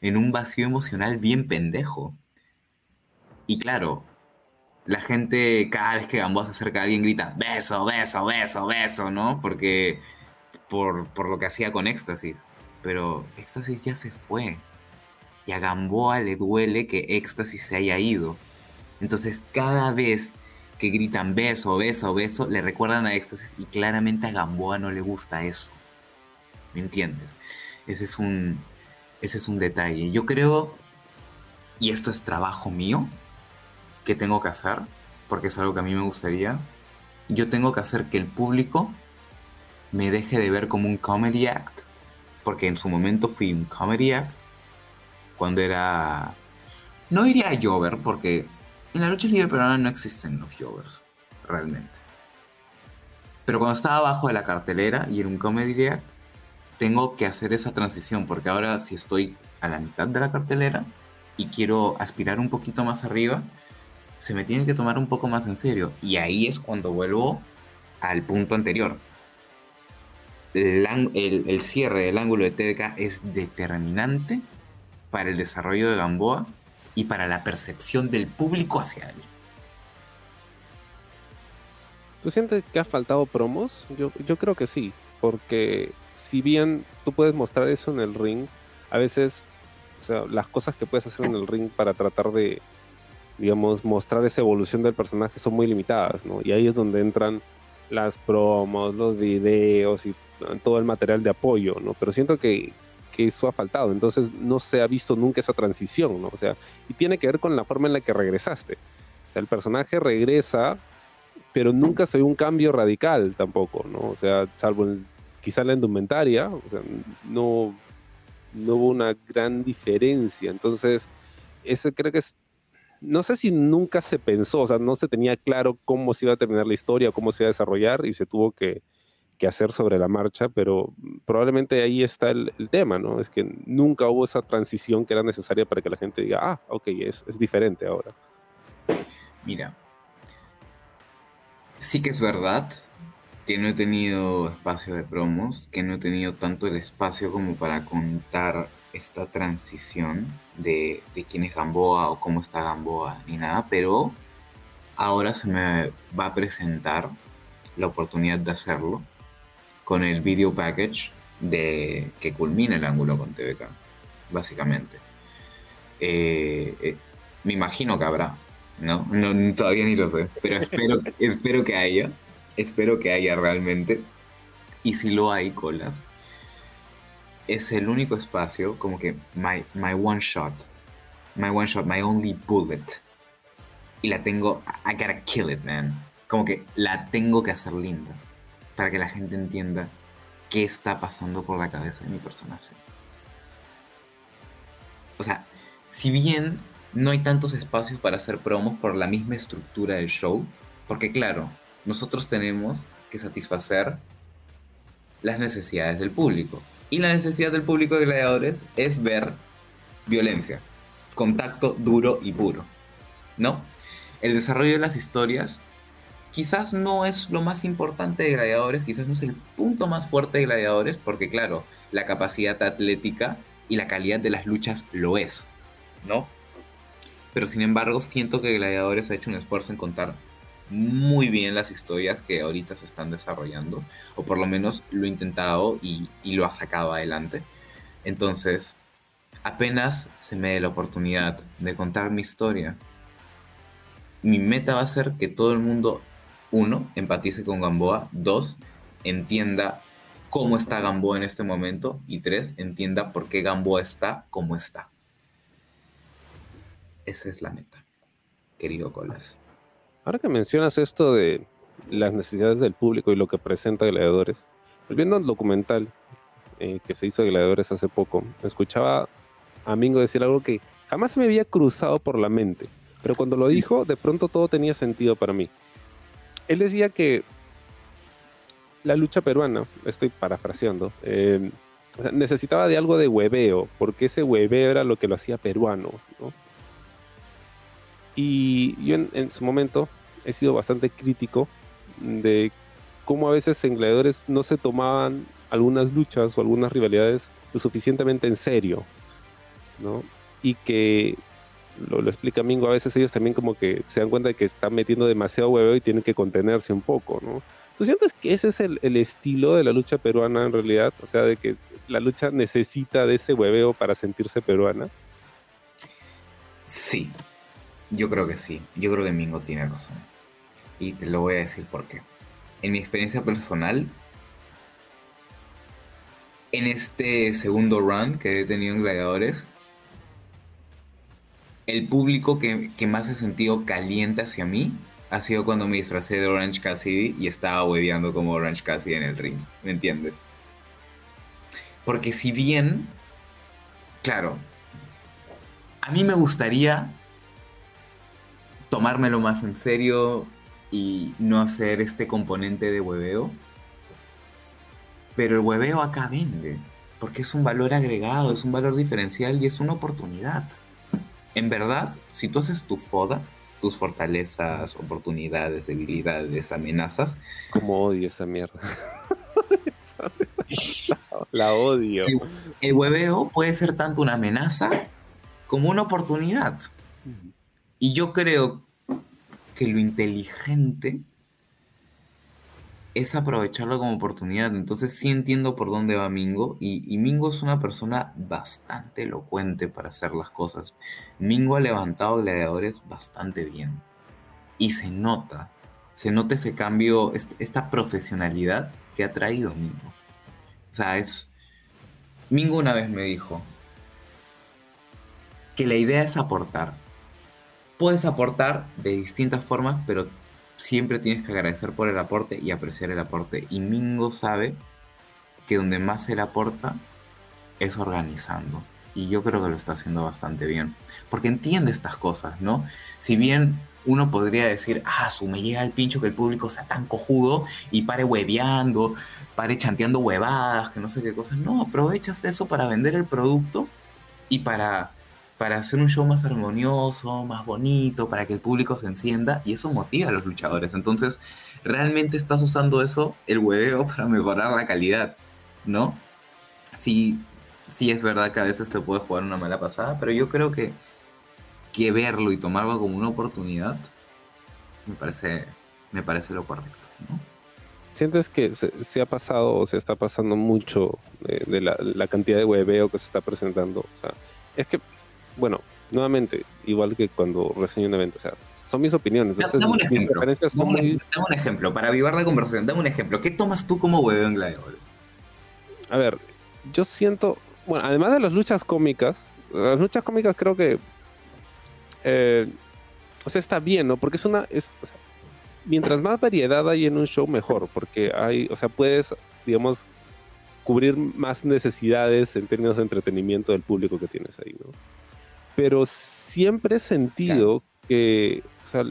en un vacío emocional bien pendejo. Y claro, la gente cada vez que Gamboa se acerca a alguien grita beso, beso, beso, beso, ¿no? Porque por, por lo que hacía con Éxtasis. Pero Éxtasis ya se fue. Y a Gamboa le duele que Éxtasis se haya ido. Entonces cada vez que gritan beso, beso, beso, le recuerdan a Éxtasis y claramente a Gamboa no le gusta eso. ¿Me entiendes? Ese es un, ese es un detalle. Yo creo, y esto es trabajo mío, que tengo que hacer, porque es algo que a mí me gustaría. Yo tengo que hacer que el público me deje de ver como un comedy act, porque en su momento fui un comedy act, cuando era... No diría Jover, porque en la lucha libre peruana no existen los Jovers, realmente. Pero cuando estaba abajo de la cartelera y era un comedy act, tengo que hacer esa transición, porque ahora si estoy a la mitad de la cartelera y quiero aspirar un poquito más arriba, se me tiene que tomar un poco más en serio. Y ahí es cuando vuelvo al punto anterior. El, el, el cierre del ángulo de T V K es determinante para el desarrollo de Gamboa y para la percepción del público hacia él. ¿Tú sientes que ha faltado promos? Yo, yo creo que sí, porque si bien tú puedes mostrar eso en el ring, a veces, o sea, las cosas que puedes hacer en el ring para tratar de, digamos, mostrar esa evolución del personaje son muy limitadas, ¿no? Y ahí es donde entran las promos, los videos y todo el material de apoyo, ¿no? Pero siento que, que eso ha faltado, entonces no se ha visto nunca esa transición, ¿no? O sea, y tiene que ver con la forma en la que regresaste. O sea, el personaje regresa, pero nunca se ve un cambio radical tampoco, ¿no? O sea, salvo el, quizá la indumentaria, o sea, no, no hubo una gran diferencia. Entonces, ese creo que es... No sé si nunca se pensó, o sea, no se tenía claro cómo se iba a terminar la historia, cómo se iba a desarrollar y se tuvo que, que hacer sobre la marcha, pero probablemente ahí está el, el tema, ¿no? Es que nunca hubo esa transición que era necesaria para que la gente diga, ah, ok, es, es diferente ahora. Mira, sí que es verdad que no he tenido espacio de promos, que no he tenido tanto el espacio como para contar esta transición de, de quién es Gamboa o cómo está Gamboa ni nada, pero ahora se me va a presentar la oportunidad de hacerlo con el video package de, que culmina el ángulo con T V K, básicamente. Eh, eh, me imagino que habrá, ¿no? No, todavía ni lo sé, pero espero, espero que haya, espero que haya realmente, y si lo hay, Kolaz, es el único espacio, como que my, my one shot, my one shot, my only bullet. Y la tengo, I gotta kill it, man. Como que la tengo que hacer linda, para que la gente entienda qué está pasando por la cabeza de mi personaje. O sea, si bien no hay tantos espacios para hacer promos por la misma estructura del show, porque claro, nosotros tenemos que satisfacer las necesidades del público. Y la necesidad del público de Gladiadores es ver violencia, contacto duro y puro, ¿no? El desarrollo de las historias quizás no es lo más importante de Gladiadores, quizás no es el punto más fuerte de Gladiadores, porque claro, la capacidad atlética y la calidad de las luchas lo es, ¿no? Pero sin embargo, siento que Gladiadores ha hecho un esfuerzo en contar muy bien las historias que ahorita se están desarrollando, o por lo menos lo he intentado y, y lo ha sacado adelante. Entonces, apenas se me dé la oportunidad de contar mi historia, mi meta va a ser que todo el mundo, uno, empatice con Gamboa, dos, entienda cómo está Gamboa en este momento, y tres, entienda por qué Gamboa está como está. Esa es la meta, querido Kolaz. Ahora que mencionas esto de las necesidades del público y lo que presenta Gladiadores, volviendo al documental eh, que se hizo de Gladiadores hace poco, escuchaba a Mingo decir algo que jamás me había cruzado por la mente. pero cuando lo dijo, de pronto todo tenía sentido para mí. Él decía que la lucha peruana, estoy parafraseando, eh, necesitaba de algo de hueveo, porque ese hueveo era lo que lo hacía peruano, ¿no? Y yo en, en su momento he sido bastante crítico de cómo a veces en Gladiadores no se tomaban algunas luchas o algunas rivalidades lo suficientemente en serio, ¿no? Y que, lo, lo explica Mingo, a veces ellos también como que se dan cuenta de que están metiendo demasiado hueveo y tienen que contenerse un poco, ¿no? ¿Tú sientes que ese es el, el estilo de la lucha peruana en realidad? O sea, de que la lucha necesita de ese hueveo para sentirse peruana. Sí. Yo creo que sí, yo creo que Mingo tiene razón. Y te lo voy a decir por qué. En mi experiencia personal, en este segundo run que he tenido en Gladiadores, el público que, que más he sentido caliente hacia mí ha sido cuando me disfracé de Orange Cassidy y estaba hueveando como Orange Cassidy en el ring, ¿me entiendes? Porque si bien, claro, a mí me gustaría tomármelo más en serio y no hacer este componente de hueveo, pero el hueveo acá vende, porque es un valor agregado, es un valor diferencial y es una oportunidad. En verdad, si tú haces tu foda, tus fortalezas, oportunidades, debilidades, amenazas... Como odio esa mierda. La odio. El, el hueveo puede ser tanto una amenaza como una oportunidad. Y yo creo que lo inteligente es aprovecharlo como oportunidad. Entonces sí entiendo por dónde va Mingo. Y, y Mingo es una persona bastante elocuente para hacer las cosas. Mingo ha levantado Gladiadores bastante bien. Y se nota. Se nota ese cambio, esta profesionalidad que ha traído Mingo. O sea, es... Mingo una vez me dijo que la idea es aportar. Puedes aportar de distintas formas, pero siempre tienes que agradecer por el aporte y apreciar el aporte. Y Mingo sabe que donde más se le aporta es organizando. Y yo creo que lo está haciendo bastante bien. Porque entiende estas cosas, ¿no? Si bien uno podría decir, ah, su me llega el pincho que el público sea tan cojudo y pare hueveando, pare chanteando huevadas, que no sé qué cosas. No, aprovechas eso para vender el producto y para... para hacer un show más armonioso, más bonito, para que el público se encienda, y eso motiva a los luchadores. Entonces, realmente estás usando eso, el hueveo, para mejorar la calidad, ¿no? Sí, sí es verdad que a veces te puede jugar una mala pasada, pero yo creo que, que verlo y tomarlo como una oportunidad me parece, me parece lo correcto, ¿no? ¿Sientes que se, se ha pasado o se está pasando mucho de, de la, la cantidad de hueveo que se está presentando? O sea, es que bueno, nuevamente, igual que cuando reseño un evento, o sea, son mis opiniones. Entonces, dame un ejemplo, dame, muy... dame un ejemplo, para avivar la conversación, dame un ejemplo. ¿Qué tomas tú como hueveo en Gladiadores? A ver, yo siento, bueno, además de las luchas cómicas, las luchas cómicas creo que, eh, o sea, está bien, ¿no? Porque es una, es, o sea, mientras más variedad hay en un show, mejor, porque hay, o sea, puedes, digamos, cubrir más necesidades en términos de entretenimiento del público que tienes ahí, ¿no? Pero siempre he sentido claro. que o sea,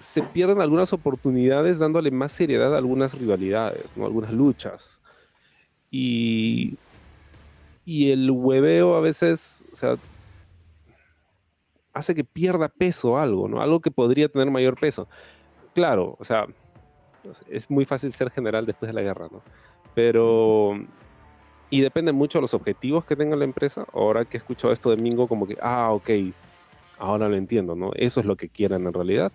se pierden algunas oportunidades dándole más seriedad a algunas rivalidades, ¿no? Algunas luchas. Y, y el hueveo a veces o sea, hace que pierda peso algo, ¿no? Algo que podría tener mayor peso. Claro, o sea, es muy fácil ser general después de la guerra, ¿no? Pero... y depende mucho de los objetivos que tenga la empresa. Ahora que he escuchado esto de Mingo, como que, ah, ok, ahora lo entiendo, ¿no? Eso es lo que quieren en realidad.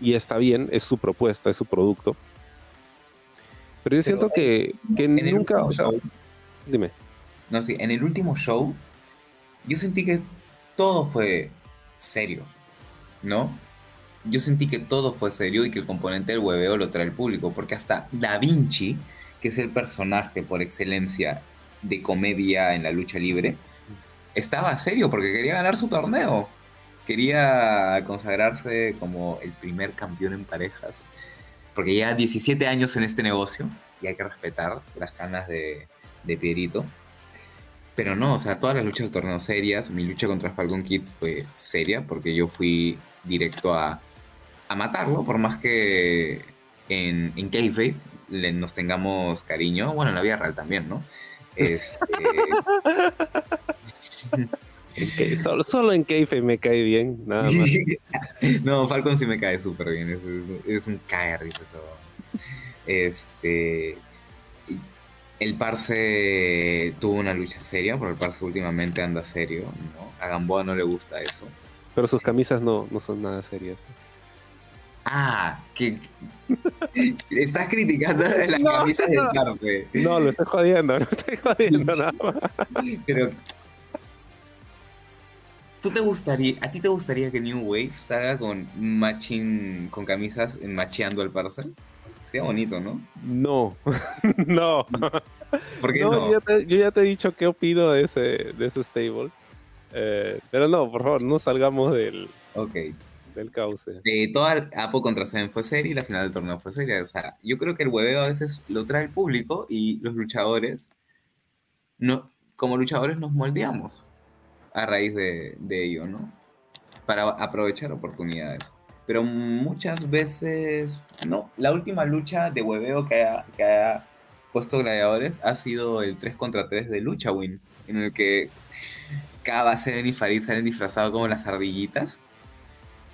Y está bien, es su propuesta, es su producto. Pero yo Pero siento que, que en nunca... O sea, show, dime. No, sí, en el último show, yo sentí que todo fue serio, ¿no? Yo sentí que todo fue serio y que el componente del hueveo lo trae el público. Porque hasta Da Vinci, que es el personaje por excelencia de comedia en la lucha libre, estaba serio porque quería ganar su torneo, quería consagrarse como el primer campeón en parejas, porque ya diecisiete años en este negocio y hay que respetar las canas de, de Pierito. Pero no, o sea, todas las luchas de torneo serias. Mi lucha contra Falcon Kid fue seria porque yo fui directo a, a matarlo. Por más que en, en kayfabe le, nos tengamos cariño, bueno, en la vida real también, ¿no? Este... Okay, solo, solo en kayfabe me cae bien, nada más. No, Falcon sí me cae súper bien. Es, es, es un caerris eso. Este... El Parce tuvo una lucha seria, porque el Parce últimamente anda serio, ¿no? A Gamboa no le gusta eso. Pero sus camisas no, no son nada serias. Ah, que... Estás criticando las no, camisas no, del Parce. No, lo estoy jodiendo, no estoy jodiendo sí, nada más. Pero... ¿Tú te gustaría, a ti te gustaría que New Wave salga con matching, con camisas macheando al Parce? Sería bonito, ¿no? No, no. ¿Por qué no? no? Ya te, yo ya te he dicho qué opino de ese, de ese stable. Eh, pero no, por favor, no salgamos del, okay. del cauce. Eh, toda Apo contra Seven fue seria y la final del torneo fue seria. O sea, yo creo que el hueveo a veces lo trae el público y los luchadores, no, como luchadores nos moldeamos a raíz de, de ello, ¿no? Para aprovechar oportunidades. Pero muchas veces, no, la última lucha de hueveo que ha, que ha puesto Gladiadores ha sido el tres contra tres de Lucha Win, en el que Kaba, Seven y Farid salen disfrazados como las ardillitas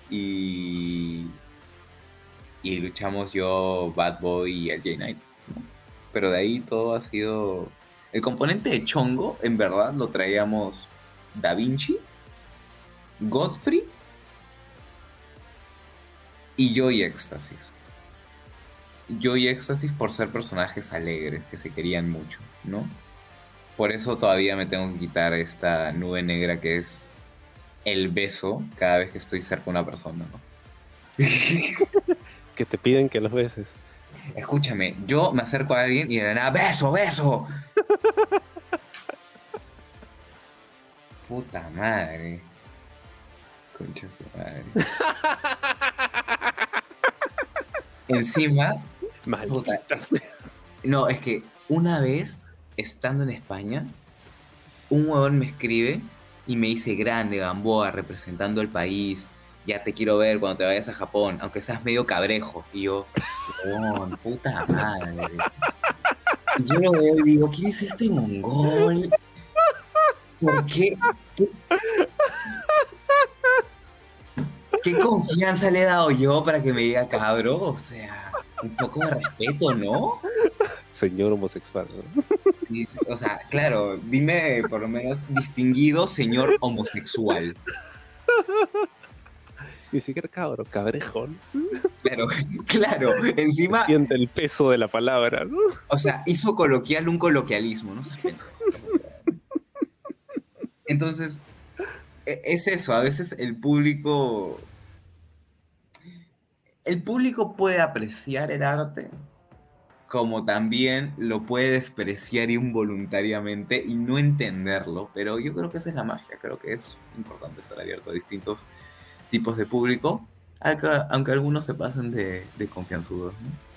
y, y luchamos yo, Bad Boy y el J-Knight, ¿no? Pero de ahí todo ha sido... El componente de chongo, en verdad, lo traíamos Da Vinci, Godfrey y Joy Éxtasis. Joy Éxtasis por ser personajes alegres, que se querían mucho, ¿no? Por eso todavía me tengo que quitar esta nube negra que es el beso cada vez que estoy cerca de una persona, ¿no? Que te piden que los beses. Escúchame, yo me acerco a alguien y de nada, ¡beso, beso! Puta madre. Concha su madre. Encima, puta, no, es que una vez, estando en España, un huevón me escribe y me dice, grande Gamboa, representando el país, ya te quiero ver cuando te vayas a Japón, aunque seas medio cabrejo. Y yo, huevón, puta madre. Yo lo veo y digo, ¿quién es este mongol? ¿Por qué? ¿Qué? ¿Qué confianza le he dado yo para que me diga cabro? O sea, un poco de respeto, ¿no? Señor homosexual, ¿no? Sí, o sea, claro, dime por lo menos distinguido señor homosexual. Ni siquiera cabro, cabrejón. Claro, claro, encima... Siente el peso de la palabra, ¿no? O sea, hizo coloquial un coloquialismo, ¿no? Entonces, es eso, a veces el público... El público puede apreciar el arte, como también lo puede despreciar involuntariamente y no entenderlo, pero yo creo que esa es la magia, creo que es importante estar abierto a distintos tipos de público, aunque algunos se pasen de, de confianzudos, ¿no?